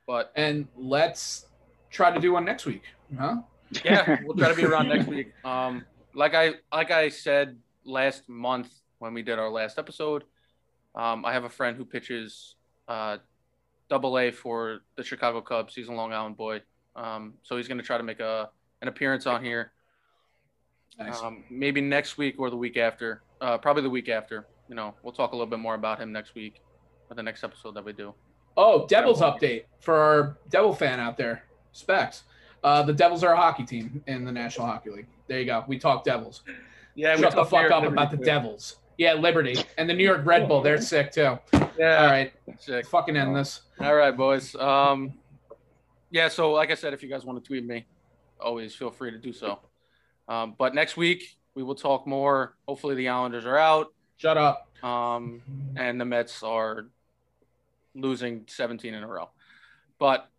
But and let's try to do one next week, huh? Yeah, we'll try to be around next week. Um, like I like I said last month when we did our last episode, um, I have a friend who pitches uh, Double A for the Chicago Cubs. He's a Long Island boy, um, so he's going to try to make a an appearance on here. Nice. Um, maybe next week or the week after. Uh, probably the week after. You know, we'll talk a little bit more about him next week or the next episode that we do. Oh, Devils yeah. update for our Devil fan out there, Specs. Uh, the Devils are a hockey team in the National Hockey League. There you go. We talk Devils. Yeah, shut the fuck up about the Devils. Yeah, Liberty and the New York Red Bull. They're sick too. Yeah. All right. Sick. Fucking end this. All right, boys. Um, yeah. So, like I said, if you guys want to tweet me, always feel free to do so. Um, but next week we will talk more. Hopefully, the Islanders are out. Shut up. Um, and the Mets are losing seventeen in a row. But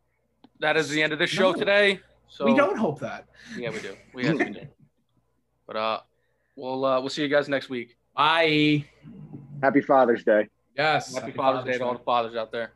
that is the end of this show no. today. So, we don't hope that. Yeah, we do. We have to do. But uh, we'll uh, we'll see you guys next week. Bye. Happy Father's Day. Yes. Happy, Happy Father's, Father's Day to all the fathers out there.